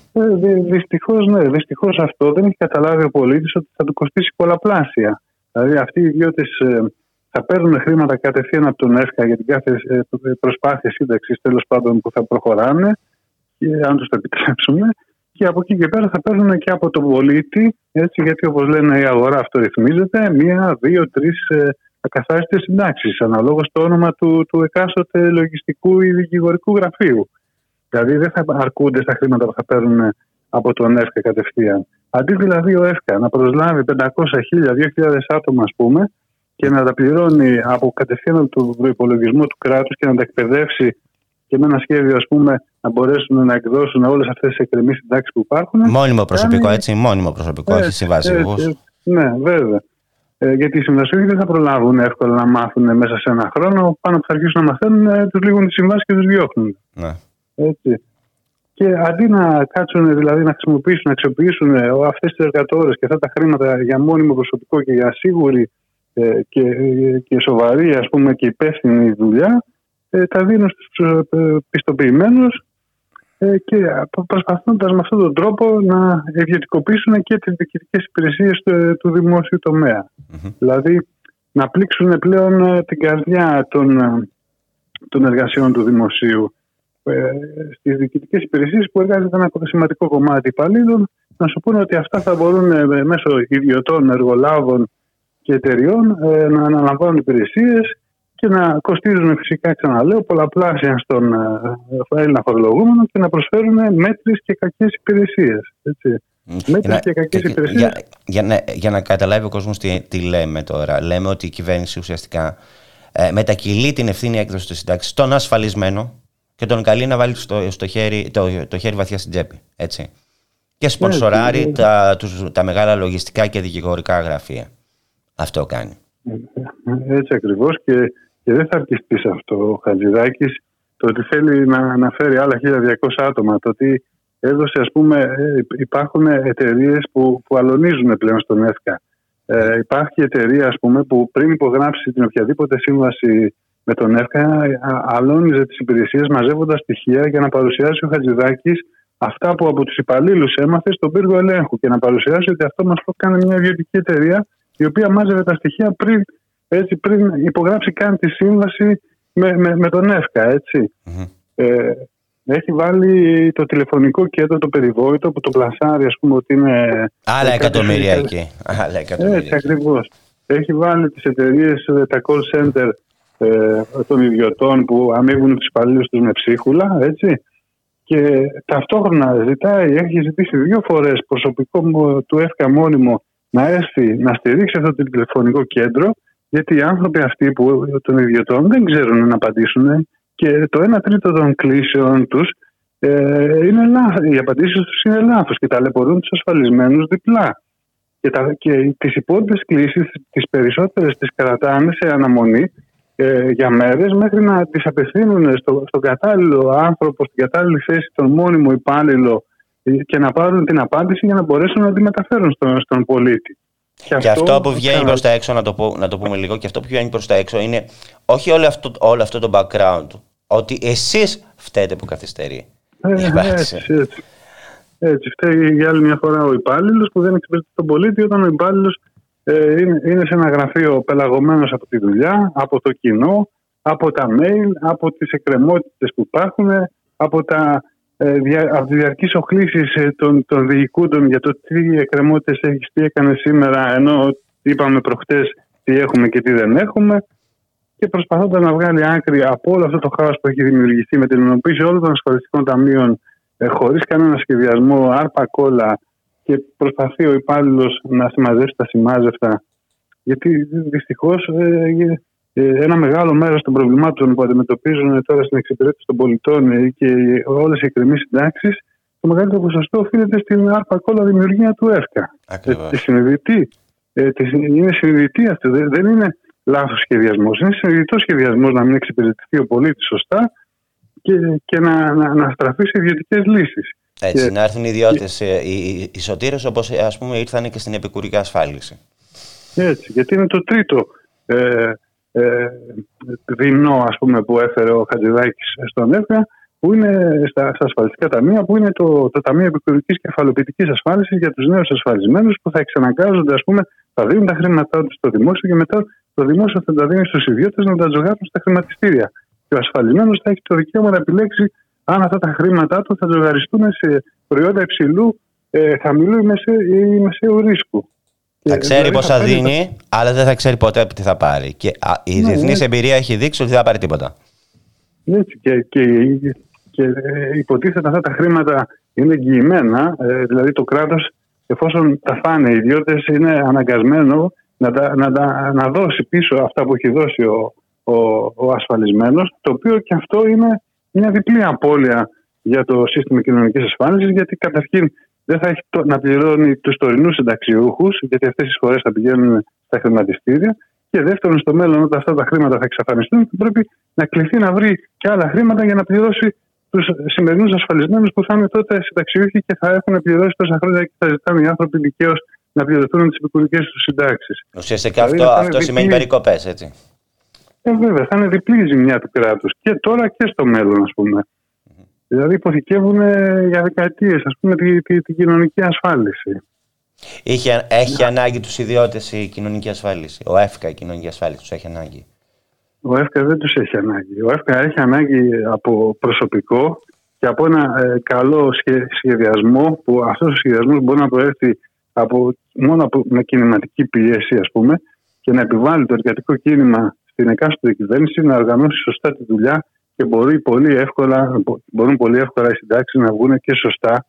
Δυστυχώς, ναι, δυστυχώς αυτό δεν έχει καταλάβει ο πολίτης, ότι θα του κοστίσει πολλαπλάσια. Δηλαδή αυτοί οι ιδιώτες θα παίρνουν χρήματα κατευθείαν από τον ΕΦΚΑ για την κάθε προσπάθεια σύνταξης, τέλος πάντων, που θα προχωράνε, αν τους το επιτρέψουμε, και από εκεί και πέρα θα παίρνουν και από τον πολίτη, έτσι, γιατί όπως λένε η αγορά αυτορυθμίζεται, μία, δύο, τρεις ακαθάριστες συντάξεις, αναλόγως το όνομα του, του εκάστοτε λογιστικού ή δικηγορικού γραφείου. Δηλαδή δεν θα αρκούνται στα χρήματα που θα παίρνουν από τον ΕΦΚΑ κατευθείαν. Αντί δηλαδή ο ΕΦΚΑ να προσλάβει πεντακόσια χιλιάδες, δύο χιλιάδες άτομα, ας πούμε, και να τα πληρώνει από κατευθείαν τον προϋπολογισμό του κράτους και να τα εκπαιδεύσει και με ένα σχέδιο, ας πούμε, να μπορέσουν να εκδώσουν όλες αυτές τις εκκρεμείς συντάξεις που υπάρχουν. Μόνιμο προσωπικό, κάνει... έτσι, μόνιμο προσωπικό, όχι συμβασιούχος. Ναι, βέβαια. Ε, γιατί οι συμβασιούχοι δεν θα προλάβουν εύκολα να μάθουν μέσα σε ένα χρόνο, πάνω που θα αρχίσουν να μαθαίνουν, τους λήγουν τις συμβάσεις και τους διώχνουν. Ναι. Έτσι. Και αντί να κάτσουν, δηλαδή να χρησιμοποιήσουν, να αξιοποιήσουν αυτές τις εργατόρες και αυτά τα χρήματα για μόνιμο προσωπικό και για σίγουρη ε, και, και σοβαρή, ας πούμε, και υπεύθυνη δουλειά, ε, τα δίνουν στους ε, πιστοποιημένους ε, και προσπαθώντας με αυτόν τον τρόπο να ιδιωτικοποιήσουν και τις διοικητικές υπηρεσίες του, του δημόσιου τομέα. Mm-hmm. Δηλαδή να πλήξουν πλέον την καρδιά των, των εργασιών του δημοσίου. Στις διοικητικές υπηρεσίες που εργάζεται ένα σημαντικό κομμάτι υπαλλήλων, να σου πούνε ότι αυτά θα μπορούν μέσω ιδιωτών, εργολάβων και εταιριών να αναλαμβάνουν υπηρεσίες και να κοστίζουν, φυσικά, ξαναλέω, πολλαπλάσια στον Έλληνα φορολογούμενο και να προσφέρουν μέτρες και κακές υπηρεσίες. Έτσι. Μέτρες και κακές υπηρεσίες. Για, για, να, για να καταλάβει ο κόσμος τι, τι λέμε τώρα. Λέμε ότι η κυβέρνηση ουσιαστικά ε, μετακυλεί την ευθύνη έκδοση της συντάξης στον ασφαλισμένο και τον καλεί να βάλει στο, στο χέρι, το, το χέρι βαθιά στην τσέπη. Έτσι. Και σπονσοράρει yeah, τα, τους, τα μεγάλα λογιστικά και δικηγορικά γραφεία. Αυτό κάνει. Έτσι ακριβώς, και, και δεν θα αρκιστεί σε αυτό ο Χατζηδάκης, το ότι θέλει να, να φέρει άλλα χίλια διακόσια άτομα, το ότι έδωσε, ας πούμε, υπάρχουν εταιρείες που, που αλωνίζουν πλέον στον ΕΦΚΑ. Ε, υπάρχει εταιρεία, ας πούμε, που πριν υπογράψει την οποιαδήποτε σύμβαση με τον ΕΦΚΑ, αλώνιζε τις υπηρεσίες μαζεύοντας στοιχεία για να παρουσιάσει ο Χατζηδάκης αυτά που από τους υπαλλήλους έμαθε στον πύργο ελέγχου και να παρουσιάσει ότι αυτό μας το έκανε μια ιδιωτική εταιρεία η οποία μάζευε τα στοιχεία πριν, έτσι, πριν υπογράψει καν τη σύμβαση με, με, με τον ΕΦΚΑ. Έτσι. Mm-hmm. Ε, έχει βάλει το τηλεφωνικό κέντρο, το περιβόητο, που το πλασάρει, ας πούμε, ότι είναι... Άλλα εκατομμύρια εκεί. Έτσι ακριβώς. Έχει βάλει τις εταιρείες, τα call center των ιδιωτών που αμείβουν τους υπαλλήλους τους με ψίχουλα, έτσι, και ταυτόχρονα ζητάει, έχει ζητήσει δύο φορές προσωπικό του ΕΦΚΑ μόνιμο να έρθει να στηρίξει αυτό το τηλεφωνικό κέντρο, γιατί οι άνθρωποι αυτοί που, των ιδιωτών, δεν ξέρουν να απαντήσουν και το ένα τρίτο των κλήσεων τους ε, είναι λάθος, οι απαντήσεις τους είναι λάθος και ταλαιπωρούν τους ασφαλισμένους διπλά, και, τα, και τις υπόλοιπες κλήσεις τις περισσότερες τις κρατάνε σε αναμονή για μέρες, μέχρι να τις απευθύνουν στο, στον κατάλληλο άνθρωπο, στην κατάλληλη θέση, τον μόνιμο υπάλληλο, και να πάρουν την απάντηση για να μπορέσουν να τη μεταφέρουν στον, στον πολίτη. Και, και αυτό, αυτό που βγαίνει θα... προς τα έξω, να το, πω, να το πούμε λίγο, και αυτό που βγαίνει προς τα έξω είναι όχι όλο αυτό, όλο αυτό το background, ότι εσείς φταίτε που καθυστερεί. Ε, έτσι, έτσι. έτσι, φταίει για άλλη μια φορά ο υπάλληλος που δεν εξυπηρετεί τον πολίτη, όταν ο υπάλληλος είναι σε ένα γραφείο πελαγωμένος από τη δουλειά, από το κοινό, από τα mail, από τις εκκρεμότητες που υπάρχουν, από, τα, από τις διαρκείς οχλήσεις των, των διοικούντων για το τι εκκρεμότητες έχεις, τι έκανε σήμερα, ενώ είπαμε προχτές τι έχουμε και τι δεν έχουμε, και προσπαθώντας να βγάλει άκρη από όλο αυτό το χάος που έχει δημιουργηθεί με την ενοποίηση όλων των ασφαλιστικών ταμείων χωρίς κανένα σχεδιασμό, άρπα κόλλα, και προσπαθεί ο υπάλληλος να συμμαζεύσει τα συμμάζευτα, γιατί δυστυχώς ε, ε, ένα μεγάλο μέρος των προβλημάτων που αντιμετωπίζουν τώρα στην εξυπηρέτηση των πολιτών ε, και όλες οι εκκρεμείς συντάξεις, το μεγαλύτερο ποσοστό οφείλεται στην αρπακόλα δημιουργία του ΕΦΚΑ. Ε, τη συνειδητή, ε, τη, είναι συνειδητή αυτή, δεν είναι λάθος σχεδιασμός. Είναι συνειδητός σχεδιασμός να μην εξυπηρετηθεί ο πολίτης σωστά και, και να, να, να στραφεί σε ιδιωτικές λύσεις. Έτσι, και, να έρθουν οι ιδιώτες, και... οι, οι σωτήρες, όπως ας πούμε ήρθαν και στην επικουρική ασφάλιση. Έτσι, γιατί είναι το τρίτο ε, ε, δεινό, ας πούμε, που έφερε ο Χατζηδάκης στον ΕΦΚΑ, που είναι στα, στα ασφαλιστικά ταμεία, που είναι το, το Ταμείο Επικουρικής Κεφαλοποιητικής Ασφάλισης για τους νέους ασφαλισμένους, που θα εξαναγκάζονται, ας πούμε, θα δίνουν τα χρήματά τους στο δημόσιο και μετά το δημόσιο θα τα δίνει στους ιδιώτες να τα τζογάρουν στα χρηματιστήρια. Και ο ασφαλισμένος θα έχει το δικαίωμα να επιλέξει αν αυτά τα χρήματά του θα τζογαριστούν σε προϊόντα υψηλού, ε, χαμηλού ή, μεσαί, ή μεσαίου ρίσκου. Θα ξέρει πώς θα, θα δίνει, τα... αλλά δεν θα ξέρει ποτέ τι θα πάρει. Και η ναι, διεθνής ναι. εμπειρία έχει δείξει ότι δεν θα πάρει τίποτα. Έτσι, και, και, και υποτίθεται αυτά τα χρήματα είναι εγγυημένα, ε, δηλαδή το κράτος, εφόσον τα φάνε οι ιδιώτες, είναι αναγκασμένο να, τα, να, τα, να δώσει πίσω αυτά που έχει δώσει ο, ο, ο ασφαλισμένος, το οποίο και αυτό είναι μια διπλή απώλεια για το σύστημα κοινωνικής ασφάλισης, γιατί καταρχήν δεν θα έχει το, να πληρώνει τους τωρινούς συνταξιούχους, γιατί αυτές τις φορές θα πηγαίνουν στα χρηματιστήρια. Και δεύτερον, στο μέλλον, όταν αυτά τα χρήματα θα εξαφανιστούν, πρέπει να κληθεί να βρει και άλλα χρήματα για να πληρώσει τους σημερινούς ασφαλισμένους που θα είναι τότε συνταξιούχοι και θα έχουν πληρώσει τόσα χρόνια και θα ζητάνε οι άνθρωποι δικαίως να πληρωθούν τις επικουρικές τους συντάξεις. Ουσιαστικά δηλαδή, αυτό, αυτό διπλή... σημαίνει περικοπές, έτσι. Ε, βέβαια, θα είναι διπλή ζημιά του κράτους και τώρα και στο μέλλον, ας πούμε. Mm-hmm. Δηλαδή, υποθηκεύουν για δεκαετίες, ας πούμε, την τη, τη, τη κοινωνική ασφάλιση. Είχε, έχει yeah. ανάγκη τους ιδιώτες η κοινωνική ασφάλιση. Ο ΕΦΚΑ η κοινωνική ασφάλιση τους έχει ανάγκη. Ο ΕΦΚΑ δεν τους έχει ανάγκη. Ο ΕΦΚΑ έχει ανάγκη από προσωπικό και από ένα ε, καλό σχε, σχεδιασμό, που αυτός ο σχεδιασμός μπορεί να προέρχεται από, μόνο από, με κινηματική πίεση, ας πούμε, και να επιβάλλει το εργατικό κίνημα στην εκάστοτε κυβέρνηση να οργανώσει σωστά τη δουλειά και μπορεί πολύ εύκολα, μπορούν πολύ εύκολα οι συντάξεις να βγουν και σωστά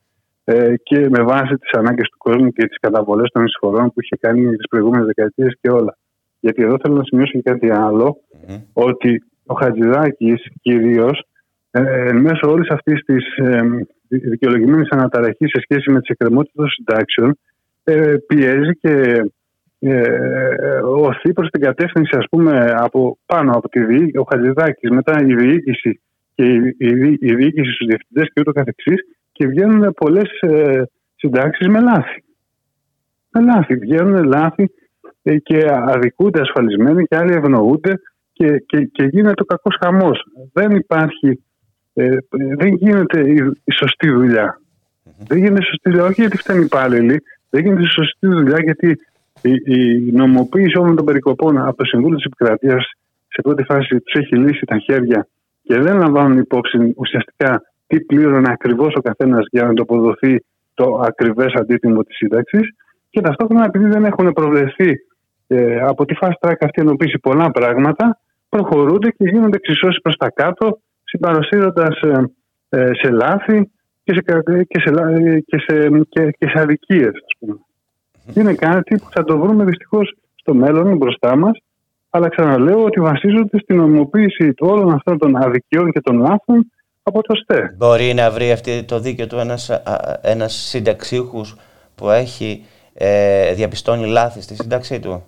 και με βάση τις ανάγκες του κόσμου και τις καταβολές των εισφορών που είχε κάνει τις προηγούμενες δεκαετίες και όλα. Γιατί εδώ θέλω να σημειώσω και κάτι άλλο, mm-hmm. ότι ο Χατζηδάκης κυρίως εν μέσω όλης αυτής της ε, δικαιολογημένης αναταραχής σε σχέση με τις εκκρεμότητες των συντάξεων ε, πιέζει και ε, οθεί προς την κατεύθυνση, ας πούμε, από πάνω από τη διοίκηση, ο Χατζηδάκης, μετά η διοίκηση και η, η, η, η διοίκηση στους διευθυντές και ούτω καθεξής. Και βγαίνουν πολλές ε, συντάξεις με λάθη. Με λάθη. Βγαίνουν λάθη ε, και αδικούνται ασφαλισμένοι και άλλοι ευνοούνται και, και, και γίνεται ο κακός χαμός. Δεν υπάρχει, ε, δεν γίνεται η, η σωστή δουλειά. Mm-hmm. Δεν γίνεται σωστή δουλειά, όχι γιατί φτάνει υπάλληλοι, δεν γίνεται η σωστή δουλειά γιατί η, η νομοποίηση όλων των περικοπών από το Συμβούλιο της Επικρατείας σε πρώτη φάση τους έχει λύσει τα χέρια και δεν λαμβάνουν υπόψη ουσιαστικά τι πλήρωνε ακριβώς ο καθένας για να το αποδοθεί το ακριβές αντίτιμο της σύνταξης. Και ταυτόχρονα, επειδή δεν έχουν προβλεφθεί ε, από τη fast track αυτή ενοποίηση πολλά πράγματα, προχωρούνται και γίνονται εξισώσεις προς τα κάτω, συμπαρασύροντας ε, ε, σε λάθη και σε, και σε, και σε, και, και σε αδικίες, ας πούμε. Είναι κάτι που θα το βρούμε δυστυχώς στο μέλλον μπροστά μας, αλλά ξαναλέω ότι βασίζονται στην νομιμοποίηση όλων αυτών των αδικιών και των λάθων. Από το ΣΤΕ. Μπορεί να βρει αυτή το δίκαιο του ένας, ένας συνταξίουχος που έχει ε, διαπιστώνει λάθη στη σύνταξή του.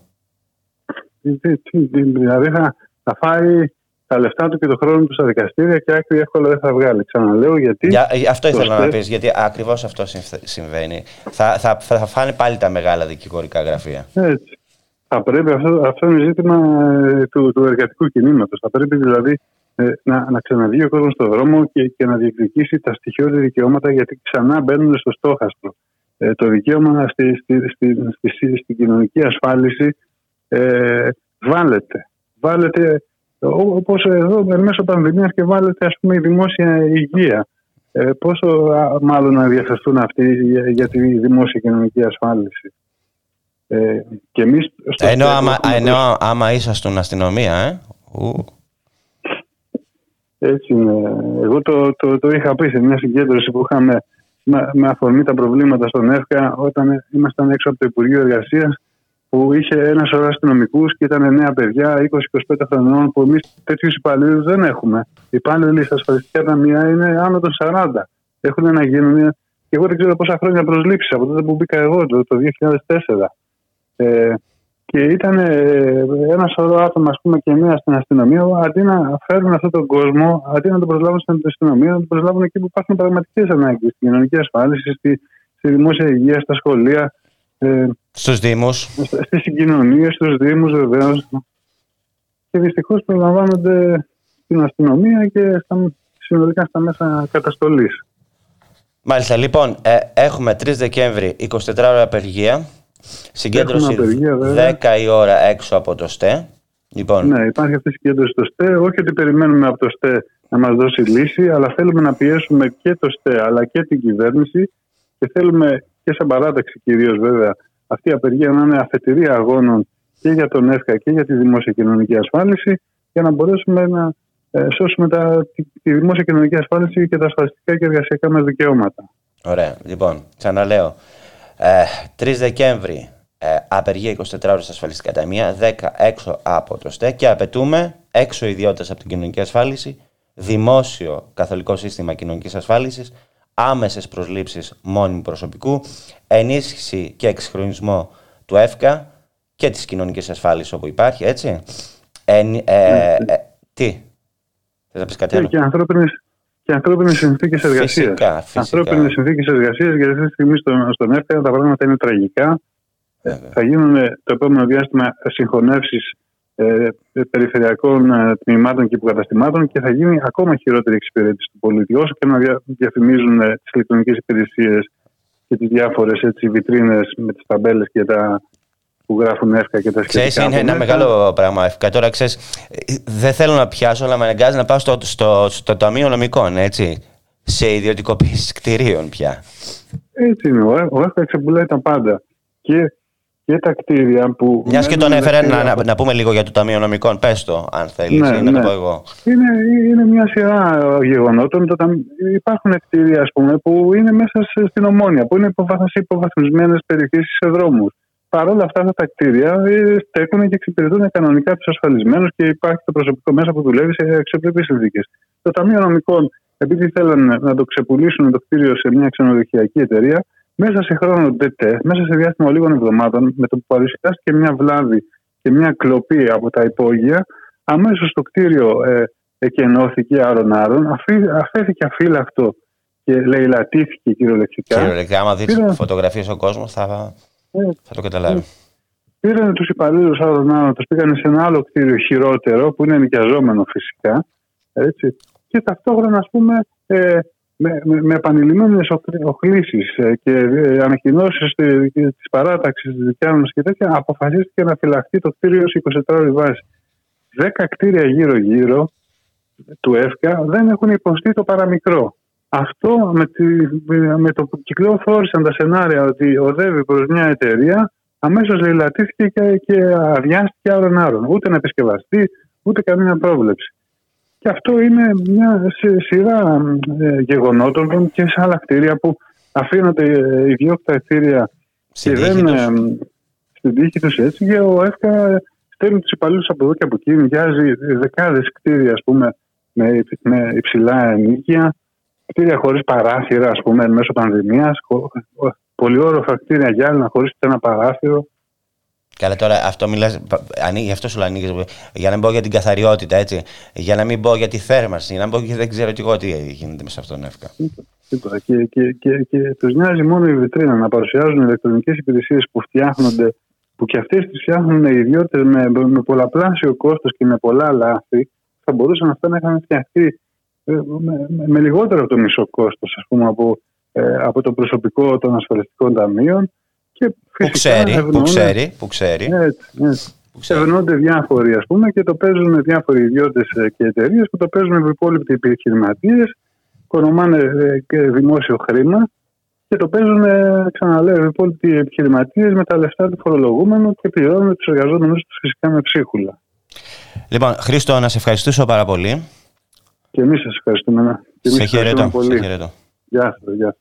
Δηλαδή θα, θα φάει τα λεφτά του και το χρόνο του στα δικαστήρια και άκρη εύκολα δεν θα βγάλει. Ξαναλέω γιατί... Για, αυτό ήθελα ΣΤΕ... να πεις, γιατί ακριβώς αυτό συμβαίνει. Θα, θα, θα, θα φάνε πάλι τα μεγάλα δικηγορικά γραφεία. Έτσι. Θα πρέπει, αυτό, αυτό είναι ζήτημα του, του εργατικού κινήματος. Θα πρέπει δηλαδή Να, να ξαναβγεί ο κόσμος στον δρόμο και, και να διεκδικήσει τα στοιχειώδη δικαιώματα, γιατί ξανά μπαίνουν στο στόχαστρο. Ε, το δικαίωμα στη, στη, στη, στη, στη, στην κοινωνική ασφάλιση ε, βάλεται. Βάλεται όπως εδώ εν μέσω πανδημίας και βάλεται, ας πούμε, η δημόσια υγεία. Ε, πόσο α, μάλλον να διαφερθούν αυτοί για, για τη δημόσια κοινωνική ασφάλιση. Ε, και εμείς στο ενώ, στόχο, άμα, έχουμε... ενώ άμα ήσασταν αστυνομία, ε? Ου. Έτσι είναι. Εγώ το, το, το είχα πει σε μια συγκέντρωση που είχαμε με, με αφορμή τα προβλήματα στον ΕΦΚΑ όταν ήμασταν έξω από το Υπουργείο Εργασίας, που είχε ένα σωρό αστυνομικούς και ήταν νέα παιδιά είκοσι με είκοσι πέντε χρονών, που εμείς τέτοιους υπαλλήλους δεν έχουμε. Οι υπάλληλοι στα ασφαλιστικά ταμεία είναι άνω των σαράντα. Έχουν να γίνουν, και εγώ δεν ξέρω πόσα χρόνια προσλήψεις από τότε που μπήκα εγώ το, το δύο χιλιάδες τέσσερα. Ε, Και ήταν ένα σωρό άτομα, ας πούμε, και μία στην αστυνομία, αντί να φέρουν αυτόν τον κόσμο, αντί να τον προσλάβουν στην αστυνομία, να τον προσλάβουν εκεί που υπάρχουν πραγματικές ανάγκες, στην κοινωνική ασφάλιση, στη, στη δημόσια υγεία, στα σχολεία. Ε, στους Δήμους. Στις συγκοινωνίες, στους Δήμους, βεβαίως. Και δυστυχώς προσλαμβάνονται στην αστυνομία και στα, συνολικά στα μέσα καταστολής. Μάλιστα, λοιπόν, ε, έχουμε τρεις Δεκέμβρη εικοσιτετράωρη απεργία. Συγκέντρωση απεργία, δέκα η ώρα έξω από το ΣΤΕ. Λοιπόν. Ναι, υπάρχει αυτή η συγκέντρωση στο ΣΤΕ. Όχι ότι περιμένουμε από το ΣΤΕ να μας δώσει λύση, αλλά θέλουμε να πιέσουμε και το ΣΤΕ αλλά και την κυβέρνηση. Και θέλουμε και σαν παράταξη, κυρίως βέβαια, αυτή η απεργία να είναι αφετηρία αγώνων και για τον ΕΦΚΑ και για τη δημόσια κοινωνική ασφάλιση, για να μπορέσουμε να σώσουμε τα, τη δημόσια κοινωνική ασφάλιση και τα ασφαλιστικά και εργασιακά μας δικαιώματα. Ωραία, λοιπόν, ξαναλέω. Ε, τρεις Δεκέμβρη ε, απεργία εικοσιτετράωρη ασφαλιστικά ταμεία, δέκα έξω από το ΣΤΕ, και απαιτούμε έξω ιδιώτες από την κοινωνική ασφάλιση, δημόσιο καθολικό σύστημα κοινωνικής ασφάλισης, άμεσες προσλήψεις μόνιμου προσωπικού, ενίσχυση και εξυγχρονισμό του ΕΦΚΑ και της κοινωνικής ασφάλισης όπου υπάρχει, έτσι. Ε, ε, ε, ε, τι, θες να πεις κάτι άλλο? Και ανθρώπινες συνθήκες εργασίας. Ανθρώπινες συνθήκες εργασίας, γιατί αυτή τη στιγμή στον, στον ΕΦΚΑ τα πράγματα είναι τραγικά. Βέβαια. Θα γίνουν το επόμενο διάστημα συγχωνεύσεις ε, περιφερειακών ε, τμήματων και υποκαταστημάτων και θα γίνει ακόμα χειρότερη εξυπηρέτηση του πολίτη. Όσο και να δια, διαφημίζουν ε, τις ηλεκτρονικές υπηρεσίες και τις διάφορες βιτρίνες με τις ταμπέλες και τα που γράφουν ΕΦΚΑ και τα σχετικά. Ξέρεις, είναι ένα μεγάλο πράγμα ΕΦΚΑ. Τώρα, ξέρεις, δεν θέλω να πιάσω, αλλά με αναγκάζει να πάω στο, στο, στο Ταμείο Νομικών, έτσι. Σε ιδιωτικοποίηση κτηρίων πια. Έτσι είναι. Ο ΕΦΚΑ ξεπουλάει τα πάντα. Και, και τα κτίρια που. Μιας και τον έφερε, να, να, να πούμε λίγο για το Ταμείο Νομικών. Πες το, αν θέλεις, ναι, να ναι. το πω εγώ. Είναι, είναι μια σειρά γεγονότων. Το, υπάρχουν κτίρια, ας πούμε, που είναι μέσα στην Ομόνια, που είναι υποβαθμισμένες περιοχές σε δρόμους. Παρ' όλα αυτά, αυτά τα κτίρια στέκουν και εξυπηρετούν κανονικά τους ασφαλισμένους και υπάρχει το προσωπικό μέσα που δουλεύει σε αξιοπρεπείς συνθήκες. Το Ταμείο Νομικών, επειδή θέλανε να το ξεπουλήσουν το κτίριο σε μια ξενοδοχειακή εταιρεία, μέσα σε χρόνο ΤΕΤΕ, μέσα σε διάστημα λίγων εβδομάδων, με το που παρουσιάστηκε μια βλάβη και μια κλοπή από τα υπόγεια, αμέσως το κτίριο ε, εκενώθηκε άρων-άρων, αφέθηκε αφύλακτο και λεηλατήθηκε κυριολεκτικά. Κυριολεκτικά, άμα δείτε Πήρα... φωτογραφίες ο κόσμος, θα. Θα το καταλάβει. Πήραν τους υπαλλήλους άλλων, τους πήγαν σε ένα άλλο κτίριο χειρότερο, που είναι νοικιαζόμενο φυσικά. Έτσι. Και ταυτόχρονα, ας πούμε, ε, με, με, με επανειλημμένες οχλήσεις ε, και ε, ανακοινώσεις ε, της παράταξης της δικιάς μας και τέτοια, αποφασίστηκε να φυλαχθεί το κτίριο σε εικοσιτετράωρη βάση. Δέκα κτίρια γύρω-γύρω του ΕΦΚΑ δεν έχουν υποστεί το παραμικρό. Αυτό με, τη, με το που κυκλοφόρησαν τα σενάρια ότι οδεύει προς μια εταιρεία, αμέσως λεηλατήθηκε και, και αδειάστηκε άλλων άρων. Ούτε να επισκευαστεί, ούτε καμία πρόβλεψη. Και αυτό είναι μια σειρά ε, γεγονότων και σε άλλα κτίρια που αφήνονται ιδιόκτα κτίρια και δεν ε, στην τύχη τους έτσι. Και ο ΕΦΚΑ στέλνει τους υπαλλήλους από εδώ και από εκεί, νοικιάζει δεκάδες κτίρια, ας πούμε, με, με υψηλά ενοίκια. Κτίρια χωρίς παράθυρα, ας πούμε, μέσω πανδημίας. Πολυόροφα κτίρια γυάλινα χωρίς ένα παράθυρο. Καλά, τώρα αυτό μιλάς. Γι' αυτό σου ανοίγεις. Για να μην πω για την καθαριότητα, έτσι. Για να μην πω για τη θέρμανση. Για να μην πω και δεν ξέρω εγώ τι γίνεται με αυτόν τον ΕΦΚΑ. Τίποτα. Και, και, και, και τους νοιάζει μόνο η βιτρίνα να παρουσιάζουν ηλεκτρονικές υπηρεσίες που φτιάχνονται, που κι αυτές τις φτιάχνουν οι ιδιώτες με, με πολλαπλάσιο κόστος και με πολλά λάθη. Θα μπορούσαν αυτά να είχαν φτιαχτεί. Με, με, με λιγότερο από το μισό κόστος, ας πούμε, από, ε, από το προσωπικό των ασφαλιστικών ταμείων και φυσικά που ξέρει ευνοούνται διάφοροι, ας πούμε, και το παίζουν διάφοροι ιδιώτες και εταιρείες που το παίζουν οι υπόλοιποι επιχειρηματίες, οικονομάνε ε, δημόσιο χρήμα και το παίζουν, ε, ξαναλέω, οι υπόλοιποι επιχειρηματίες με τα λεφτά του φορολογούμενου και πληρώνουν τους εργαζόμενους τους φυσικά με ψίχουλα. Λοιπόν, Χρήστο, να σε ευχαριστήσω πάρα πολύ. Και εμείς σας ευχαριστούμε να. Σε χαιρετώ. Σε χαιρετώ. Γεια σας. Γεια.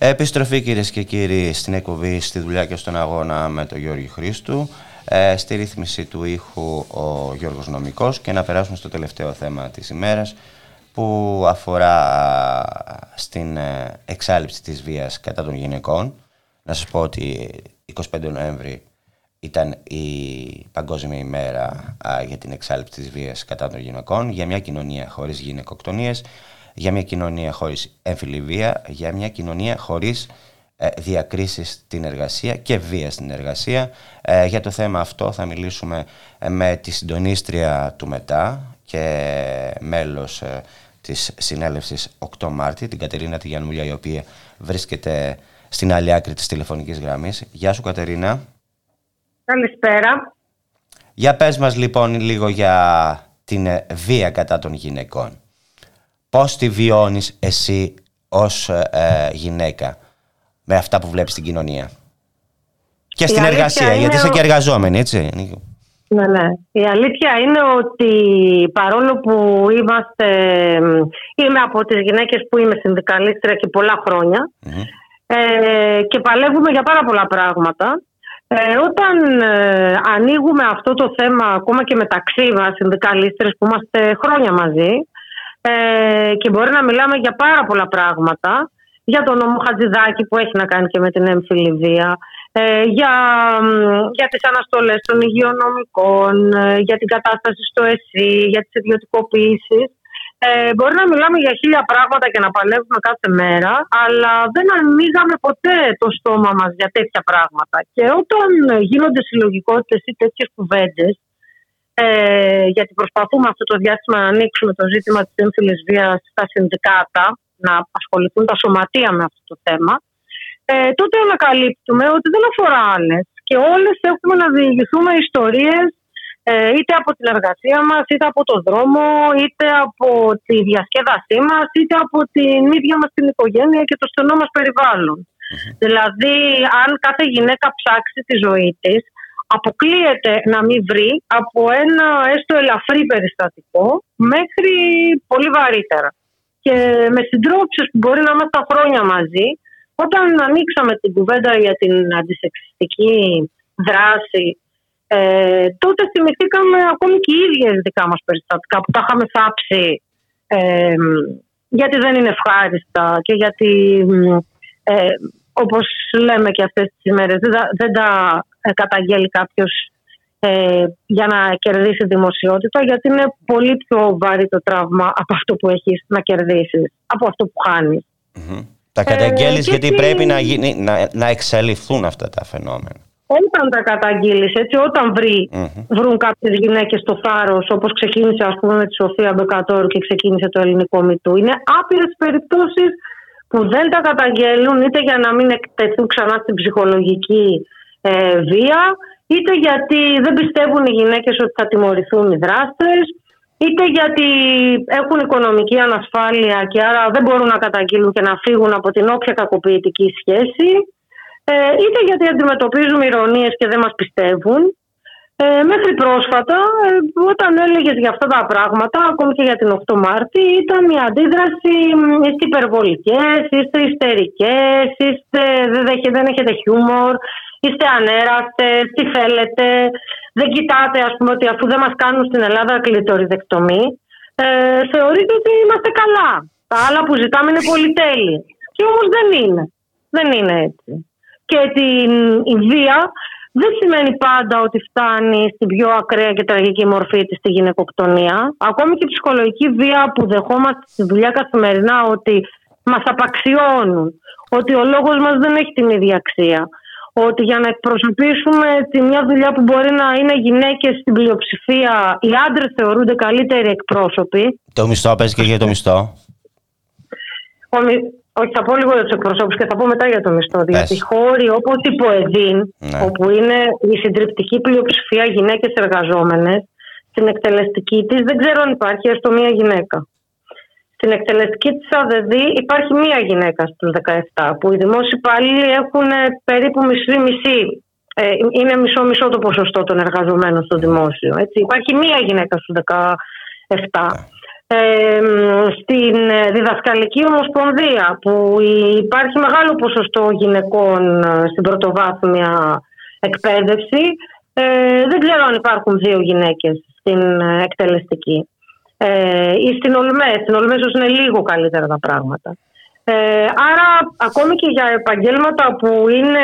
Επιστροφή κυρίες και κύριοι στην εκπομπή «Στη δουλειά και στον αγώνα» με τον Γιώργη Χρήστου. Ε, στη ρύθμιση του ήχου ο Γιώργος Νομικός, και να περάσουμε στο τελευταίο θέμα της ημέρας, που αφορά στην εξάλειψη της βίας κατά των γυναικών. Να σας πω ότι εικοστή πέμπτη Νοέμβρη ήταν η Παγκόσμια ημέρα για την εξάλειψη της βίας κατά των γυναικών, για μια κοινωνία χωρίς γυναικοκτονίες, για μια κοινωνία χωρίς έμφυλη βία, για μια κοινωνία χωρίς διακρίσεις στην εργασία και βία στην εργασία. Ε, για το θέμα αυτό θα μιλήσουμε με τη συντονίστρια του ΜΕΤΑ και μέλος ε, της συνέλευσης οκτώ Μάρτη, την Κατερίνα τη Γιαννούλια, η οποία βρίσκεται στην άλλη άκρη της τηλεφωνικής γραμμής. Γεια σου, Κατερίνα. Καλησπέρα. Για πες μας λοιπόν λίγο για την βία κατά των γυναικών. Πώς τη βιώνεις εσύ ως ε, γυναίκα, με αυτά που βλέπεις στην κοινωνία και στην εργασία, γιατί είσαι και εργαζόμενη, έτσι? Ναι, ναι. Η αλήθεια είναι ότι παρόλο που είμαστε, είμαι από τις γυναίκες που είμαι συνδικαλίστρια και πολλά χρόνια mm-hmm. ε, και παλεύουμε για πάρα πολλά πράγματα. Ε, όταν ε, ανοίγουμε αυτό το θέμα ακόμα και μεταξύ μας, συνδικαλίστρες που είμαστε χρόνια μαζί, ε, και μπορεί να μιλάμε για πάρα πολλά πράγματα, για τον νόμο Χατζηδάκη που έχει να κάνει και με την έμφυλη βία, ε, για, για τις αναστολές των υγειονομικών, ε, για την κατάσταση στο ΕΣΥ, για τις ιδιωτικοποιήσεις. Ε, μπορεί να μιλάμε για χίλια πράγματα και να παλεύουμε κάθε μέρα, αλλά δεν ανοίγαμε ποτέ το στόμα μας για τέτοια πράγματα. Και όταν γίνονται συλλογικότητες ή τέτοιες κουβέντες, ε, γιατί προσπαθούμε αυτό το διάστημα να ανοίξουμε το ζήτημα της έμφυλης βίας στα συνδικάτα, να ασχοληθούν τα σωματεία με αυτό το θέμα, ε, τότε ανακαλύπτουμε ότι δεν αφορά άλλες. Και όλες έχουμε να διηγηθούμε ιστορίες, ε, είτε από την εργασία μας, είτε από το δρόμο, είτε από τη διασκέδασή μας, είτε από την ίδια μας την οικογένεια και το στενό μας περιβάλλον. Mm-hmm. Δηλαδή, αν κάθε γυναίκα ψάξει τη ζωή της, αποκλείεται να μην βρει από ένα έστω ελαφρύ περιστατικό μέχρι πολύ βαρύτερα. Και με συντρόφισσες που μπορεί να είμαστε χρόνια μαζί, όταν ανοίξαμε την κουβέντα για την αντισεξιστική δράση, ε, τότε θυμηθήκαμε ακόμη και οι ίδιες δικά μας περιστατικά που τα είχαμε θάψει, ε, γιατί δεν είναι ευχάριστα και γιατί, ε, όπως λέμε και αυτές τις ημέρες, δεν τα, δεν τα καταγγέλει κάποιος Ε, για να κερδίσει δημοσιότητα, γιατί είναι πολύ πιο βαρύ το τραύμα από αυτό που έχεις να κερδίσεις, από αυτό που χάνεις. Mm-hmm. Τα καταγγέλεις ε, γιατί και... πρέπει να, γίνει, να, να εξαλειφθούν αυτά τα φαινόμενα. Όταν τα καταγγείλεις, έτσι, όταν βρει, mm-hmm. βρουν κάποιες γυναίκες το θάρρος, όπως ξεκίνησε ας πούμε με τη Σοφία Μπεκατόρου και ξεκίνησε το ελληνικό μητού, είναι άπειρες περιπτώσεις που δεν τα καταγγέλουν, είτε για να μην εκτεθούν ξανά στην ψυχολογική ε, βία, είτε γιατί δεν πιστεύουν οι γυναίκες ότι θα τιμωρηθούν οι δράστες, είτε γιατί έχουν οικονομική ανασφάλεια και άρα δεν μπορούν να καταγγείλουν και να φύγουν από την όποια κακοποιητική σχέση, ε, είτε γιατί αντιμετωπίζουν ειρωνίες και δεν μας πιστεύουν. Ε, μέχρι πρόσφατα, ε, όταν έλεγες για αυτά τα πράγματα, ακόμη και για την οκτώ Μάρτη, ήταν η αντίδραση: είστε υπερβολικές, είστε ιστερικές, είστε, δεν, δεν έχετε χιούμορ, είστε ανέραστες, τι θέλετε, δεν κοιτάτε ας πούμε ότι αφού δεν μας κάνουν στην Ελλάδα κλειτοριδεκτομή, ε, θεωρείτε ότι είμαστε καλά. Τα άλλα που ζητάμε είναι πολυτέλη. Και όμως δεν είναι. Δεν είναι έτσι. Και την, η βία δεν σημαίνει πάντα ότι φτάνει στην πιο ακραία και τραγική μορφή της, τη γυναικοκτονία. Ακόμη και η ψυχολογική βία που δεχόμαστε στη δουλειά καθημερινά, ότι μας απαξιώνουν, ότι ο λόγος μας δεν έχει την ίδια αξία, ότι για να εκπροσωπήσουμε τη μια δουλειά που μπορεί να είναι γυναίκες στην πλειοψηφία, οι άντρες θεωρούνται καλύτεροι εκπρόσωποι. Το μισθό, πες και για το μισθό. Ο, όχι, θα πω λίγο για τους εκπροσώπους και θα πω μετά για το μισθό. Πες. Διότι χώροι όπως η ΠΟΕΔΗΝ, ναι, όπου είναι η συντριπτική πλειοψηφία γυναίκες εργαζόμενες, στην εκτελεστική της δεν ξέρω αν υπάρχει έστω μία γυναίκα. Στην εκτελεστική της Α Δ Δ υπάρχει μία γυναίκα στους δεκαεπτά, που οι δημόσιοι υπάλληλοι έχουν περίπου μισή-μισή. Ε, είναι μισό-μισό το ποσοστό των εργαζομένων στο δημόσιο. Έτσι. Υπάρχει μία γυναίκα στους δεκαεπτά. ε, στην διδασκαλική ομοσπονδία, που υπάρχει μεγάλο ποσοστό γυναικών στην πρωτοβάθμια εκπαίδευση. Ε, δεν ξέρω αν υπάρχουν δύο γυναίκες στην εκτελεστική ε, ή στην Ολμές. Στην Ολμές όσο είναι λίγο καλύτερα τα πράγματα. Ε, άρα ακόμη και για επαγγέλματα που είναι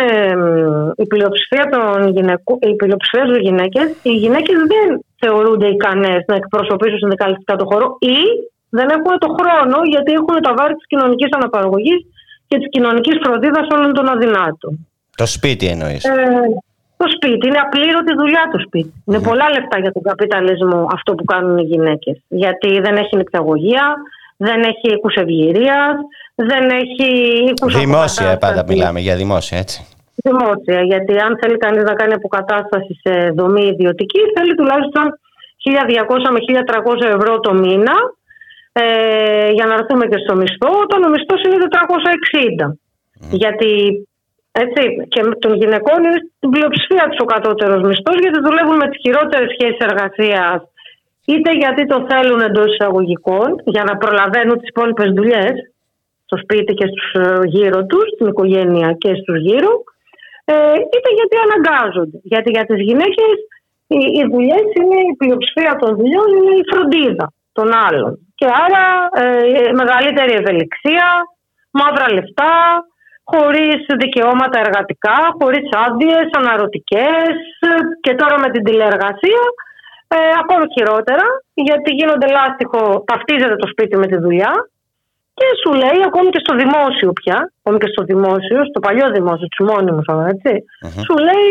η πλειοψηφία των γυναικών, οι πλειοψηφίες των γυναίκες, οι γυναίκες δεν θεωρούνται ικανές να εκπροσωπήσουν συνδικαλιστικά το χώρο ή δεν έχουν το χρόνο, γιατί έχουν τα βάρη της κοινωνικής αναπαραγωγής και της κοινωνικής φροντίδας όλων των αδυνάτων. Το σπίτι εννοείς. Ε, το σπίτι, είναι απλήρωτη δουλειά το σπίτι. Mm. Είναι πολλά λεφτά για τον καπιταλισμό αυτό που κάνουν οι γυναίκες. Γιατί δεν έχει νηπιαγωγία, δεν έχει οίκους ευγυρίας, δεν έχει οίκους δημόσια αποκατάσταση. Πάντα μιλάμε για δημόσια, έτσι. Δημόσια, γιατί αν θέλει κανείς να κάνει αποκατάσταση σε δομή ιδιωτική, θέλει τουλάχιστον χίλια διακόσια με χίλια τριακόσια ευρώ το μήνα ε, για να έρθουμε και στο μισθό, όταν ο μισθός είναι τετρακόσια εξήντα. Mm. Γιατί έτσι, και των γυναικών είναι στην πλειοψηφία του ο κατώτερος μισθός, γιατί δουλεύουν με τις χειρότερες σχέσεις εργασίας, είτε γιατί το θέλουν εντός εισαγωγικών, για να προλαβαίνουν τις υπόλοιπες δουλειές στο σπίτι και στους γύρω τους, στην οικογένεια και στους γύρω, ε, είτε γιατί αναγκάζονται. Γιατί για τις γυναίκες οι, οι δουλειές είναι, η πλειοψηφία των δουλειών είναι η φροντίδα των άλλων. Και άρα ε, μεγαλύτερη ευελιξία, μαύρα λεφτά, χωρίς δικαιώματα εργατικά, χωρίς άδειες, αναρωτικές και τώρα με την τηλεεργασία ε, ακόμα χειρότερα, γιατί γίνονται λάστιχο, ταυτίζεται το σπίτι με τη δουλειά. Και σου λέει ακόμη και στο δημόσιο πια, ακόμη και στο δημόσιο, στο παλιό δημόσιο, τους μόνιμους, έτσι, mm-hmm. σου λέει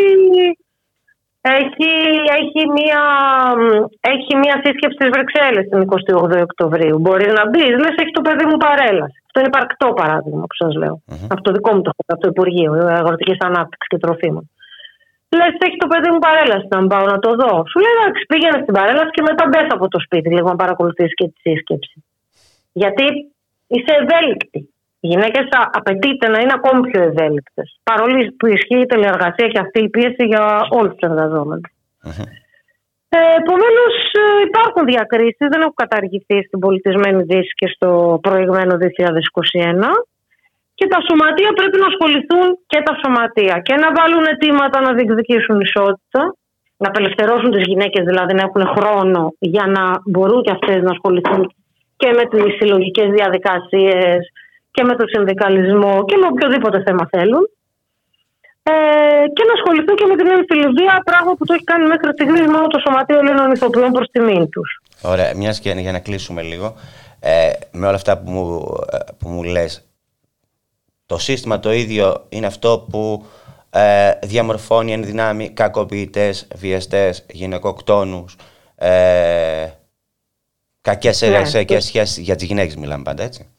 έχει, έχει, μία, έχει μία σύσκεψη στις Βρυξέλλες την εικοστή όγδοη Οκτωβρίου. Μπορεί να μπεις, λες έχει το παιδί μου παρέλαση. Αυτό είναι υπαρκτό παράδειγμα που σας λέω. Mm-hmm. Από το δικό μου το, από το Υπουργείο Αγροτικής Ανάπτυξης και Τροφίμων. Λες έχει το παιδί μου παρέλαση, να πάω να το δω. Σου λέει εντάξει, πήγαινε στην παρέλαση και μετά μπες από το σπίτι λίγο να παρακολουθείς και τη σύσκεψη. Γιατί είσαι ευέλικτη. Οι γυναίκες απαιτείται να είναι ακόμη πιο ευέλικτες. Παρόλο που ισχύει η τηλεεργασία και αυτή η πίεση για όλους τους εργαζόμενους. Mm-hmm. Ε, Επομένως, υπάρχουν διακρίσεις, δεν έχουν καταργηθεί στην πολιτισμένη Δύση και στο προηγμένο δύο χιλιάδες είκοσι ένα. Και τα σωματεία πρέπει να ασχοληθούν και τα σωματεία και να βάλουν αιτήματα να διεκδικήσουν ισότητα, να απελευθερώσουν τις γυναίκες, δηλαδή να έχουν χρόνο για να μπορούν και αυτές να ασχοληθούν και με τις συλλογικές διαδικασίες και με τον συνδικαλισμό και με οποιοδήποτε θέμα θέλουν ε, και να ασχοληθούν και με την εμφυληβία, πράγμα που το έχει κάνει μέχρι στιγμής μόνο το Σωματείο Ελλήνων Ηθοποιών προς τιμήν τους. Ωραία, μιας και για να κλείσουμε λίγο ε, με όλα αυτά που μου, που μου λες, το σύστημα το ίδιο είναι αυτό που ε, διαμορφώνει εν δυνάμει κακοποιητές, βιαστές, γυναικοκτόνους, ε, κακές εργασιακές ναι. σχέσεις, για τις γυναίκες μιλάμε πάντα, έτσι.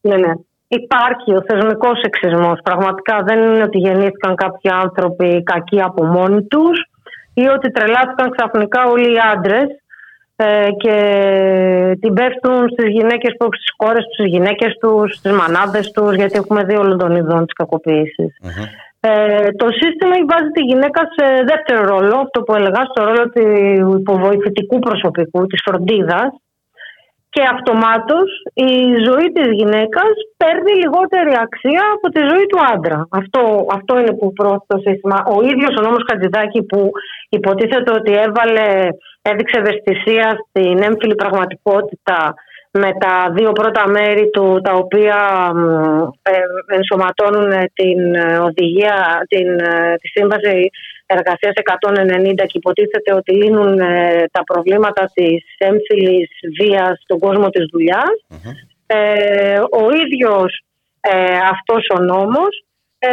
Ναι, ναι. Υπάρχει ο θεσμικός σεξισμός. Πραγματικά δεν είναι ότι γεννήθηκαν κάποιοι άνθρωποι κακοί από μόνοι τους ή ότι τρελάθηκαν ξαφνικά όλοι οι άντρες ε, και την πέφτουν στις γυναίκες τους, στις κόρες τους, στις γυναίκες τους, στις μανάδες τους, γιατί έχουμε δει όλων των ειδών της κακοποίησης. Mm-hmm. Ε, το σύστημα βάζει τη γυναίκα σε δεύτερο ρόλο, αυτό που έλεγα, στο ρόλο του υποβοηθητικού προσωπικού, της φροντίδας. Και αυτομάτως η ζωή της γυναίκας παίρνει λιγότερη αξία από τη ζωή του άντρα. Αυτό, αυτό είναι που πρόθεσε το σύστημα. Ο ίδιος ο νόμος Χατζηδάκη, που υποτίθεται ότι έβαλε, έδειξε ευαισθησία στην έμφυλη πραγματικότητα με τα δύο πρώτα μέρη του, τα οποία ε, ενσωματώνουν την οδηγία, την, τη σύμβαση εργασίας εκατόν ενενήντα και υποτίθεται ότι λύνουν ε, τα προβλήματα της έμφυλης βίας στον κόσμο της δουλειάς. Mm-hmm. Ε, ο ίδιος ε, αυτός ο νόμος ε,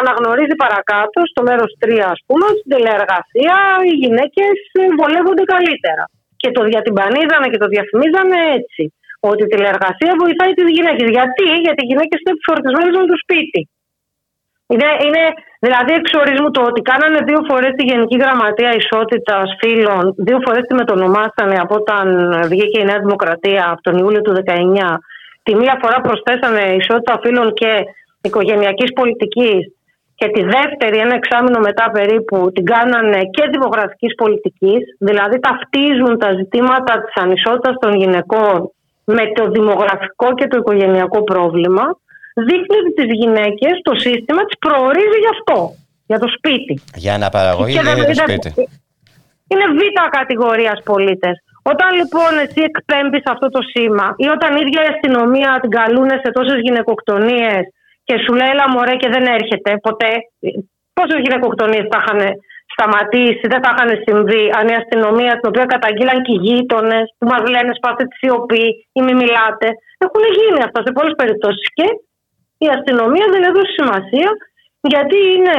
αναγνωρίζει παρακάτω στο μέρος τρία, ας πούμε, στην τηλεεργασία οι γυναίκες βολεύονται καλύτερα. Και το διατυμπανίζανε και το διαφημίζανε έτσι, ότι η τηλεεργασία βοηθάει τις γυναίκες. Γιατί, γιατί οι γυναίκες είναι επιφορτισμένες με το σπίτι. Είναι, είναι δηλαδή εξ ορισμού το ότι κάνανε δύο φορές τη Γενική Γραμματεία Ισότητας Φύλων, δύο φορές τη μετονομάσανε από όταν βγήκε η Νέα Δημοκρατία από τον Ιούλιο του δεκαεννιά. Τη μία φορά προσθέσανε Ισότητα Φύλων και Οικογενειακής Πολιτικής και τη δεύτερη, ένα εξάμηνο μετά περίπου, την κάνανε και Δημογραφικής Πολιτικής. Δηλαδή ταυτίζουν τα ζητήματα της ανισότητας των γυναικών με το δημογραφικό και το οικογενειακό πρόβλημα, δείχνει ότι τις γυναίκες το σύστημα τις προορίζει γι' αυτό, για το σπίτι. Για αναπαραγωγή και για το σπίτι. Είναι β' κατηγορίας πολίτες. Όταν λοιπόν εσύ εκπέμπεις αυτό το σήμα ή όταν η ίδια η αστυνομία την καλούν σε τόσες γυναικοκτονίες και σου λέει έλα μωρέ και δεν έρχεται ποτέ. Πόσες γυναικοκτονίες θα είχαν σταματήσει, δεν θα είχαν συμβεί αν η αστυνομία, την οποία καταγγείλαν και οι γείτονες που μας λένε σπάστε τη σιωπή ή μη μιλάτε. Έχουν γίνει αυτά σε πολλές περιπτώσεις και η αστυνομία δεν έδωσε σημασία, γιατί είναι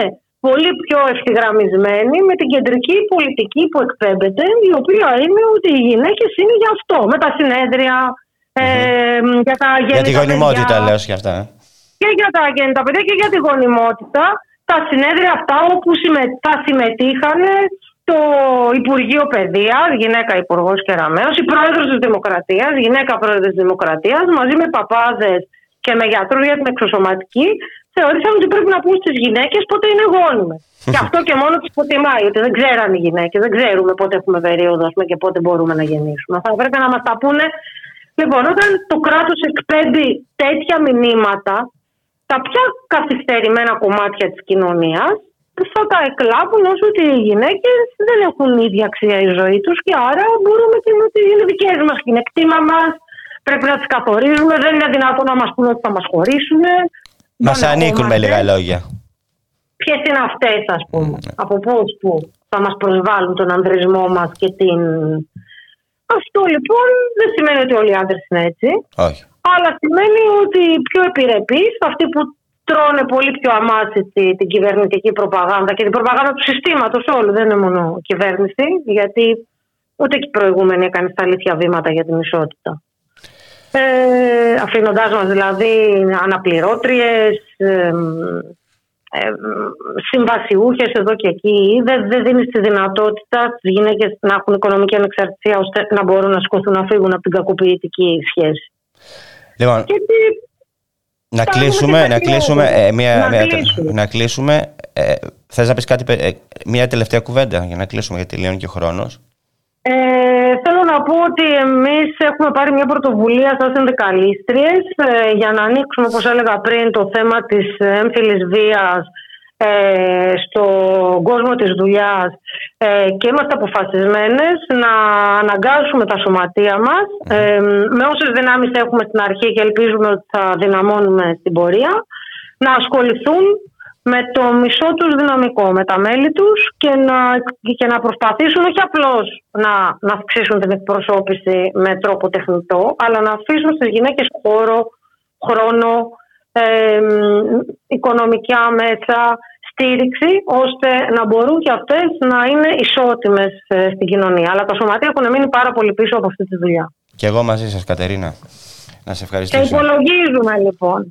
πολύ πιο ευθυγραμμισμένη με την κεντρική πολιτική που εκπέμπεται, η οποία είναι ότι οι γυναίκες είναι για αυτό, με τα συνέδρια, mm-hmm. ε, για τα γέννητα. Για τη γονιμότητα, παιδιά, λέω και αυτά. Ε. Και για τα γέννητα παιδιά και για τη γονιμότητα. Τα συνέδρια αυτά όπου συμμετείχαν συμμετείχαν το Υπουργείο Παιδείας, γυναίκα Υπουργός Κεραμέως, η Πρόεδρος της Δημοκρατίας, γυναίκα Πρόεδρος της Δημοκρατίας, μαζί με παπάδες και με γιατρούς για την εξωσωματική, θεωρήσαμε ότι πρέπει να πούν στις γυναίκες πότε είναι γόνιμες. Και αυτό και μόνο τις προτιμάει, ότι δεν ξέραν οι γυναίκες, δεν ξέρουμε πότε έχουμε περίοδο και πότε μπορούμε να γεννήσουμε. Θα πρέπει να μας τα πούνε. Λοιπόν, όταν το κράτος εκπέμπει τέτοια μηνύματα, τα πια καθυστερημένα κομμάτια της κοινωνίας θα τα εκλάβουν ως ότι οι γυναίκες δεν έχουν ίδια αξία η ζωή τους και άρα μπορούμε και ότι είναι δικές μας, είναι κτήμα μας, πρέπει να τις καθορίζουμε, δεν είναι δυνατόν να μας πούνε ότι θα μας χωρίσουν. Μας ανήκουν με λίγα λόγια. Ποιες είναι αυτές, ας πούμε, mm. από πώς που θα μας προσβάλλουν τον ανδρισμό μας και την... Αυτό λοιπόν δεν σημαίνει ότι όλοι οι άντρες είναι έτσι. Όχι. Αλλά σημαίνει ότι οι πιο επιρρεπείς, αυτοί που τρώνε πολύ πιο αμάσιστη την κυβερνητική προπαγάνδα και την προπαγάνδα του συστήματος όλου, δεν είναι μόνο κυβέρνηση, γιατί ούτε και οι προηγούμενοι έκανε στα αλήθεια βήματα για την ισότητα. Ε, αφήνοντάς μας δηλαδή αναπληρώτριες, ε, ε, συμβασιούχες εδώ και εκεί, δεν, δεν δίνει τη δυνατότητα στις γυναίκες να έχουν οικονομική ανεξαρτησία ώστε να μπορούν να σηκωθούν να φύγουν από την κακοποιητική σχέση. Λοιπόν, γιατί... να, κλείσουμε, να κλείσουμε, ε, μία, να μία, κλείσουμε. Να κλείσουμε ε, θες να πεις κάτι, ε, μία τελευταία κουβέντα για να κλείσουμε, γιατί τελειώνει και ο χρόνος. Ε, θέλω να πω ότι εμείς έχουμε πάρει μια πρωτοβουλία σαν συνδικαλίστριες ε, για να ανοίξουμε, όπως έλεγα πριν, το θέμα της έμφυλης βίας ε, στον κόσμο της δουλειάς ε, και είμαστε αποφασισμένες να αναγκάσουμε τα σωματεία μας ε, με όσες δυνάμεις έχουμε στην αρχή και ελπίζουμε ότι θα δυναμώνουμε στην πορεία, να ασχοληθούν με το μισό τους δυναμικό, με τα μέλη τους και να, και να προσπαθήσουν όχι απλώς να, να αυξήσουν την εκπροσώπηση με τρόπο τεχνητό, αλλά να αφήσουν στις γυναίκες χώρο, χρόνο, Ε, οικονομικά μέσα, στήριξη, ώστε να μπορούν και αυτές να είναι ισότιμες στην κοινωνία. Αλλά τα σωματεία έχουν μείνει πάρα πολύ πίσω από αυτή τη δουλειά. Και εγώ μαζί σας, Κατερίνα. Να σε ευχαριστήσω. Και υπολογίζουμε λοιπόν.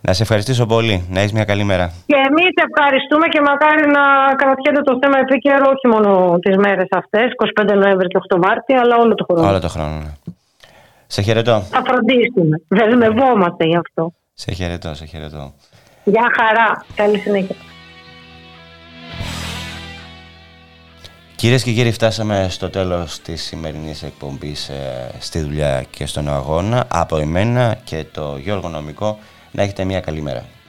Να σε ευχαριστήσω πολύ. Να έχεις μια καλή μέρα. Και εμείς ευχαριστούμε και μακάρι να κρατιέται το θέμα επίκαιρο όχι μόνο τις μέρες αυτές, εικοστή πέμπτη Νοέμβρη και οκτώ Μάρτη, αλλά όλο το χρόνο. Όλο το χρόνο, ναι. Σε χαιρετώ. Θα φροντίσουμε. Δεσμευόμαστε γι' αυτό. Σε χαιρετώ, σε χαιρετώ. Γεια χαρά. Καλή συνέχεια. Κυρίες και κύριοι, φτάσαμε στο τέλος της σημερινής εκπομπής ε, στη δουλειά και στον αγώνα. Από εμένα και το Γιώργο Νομικό, να έχετε μια καλή μέρα.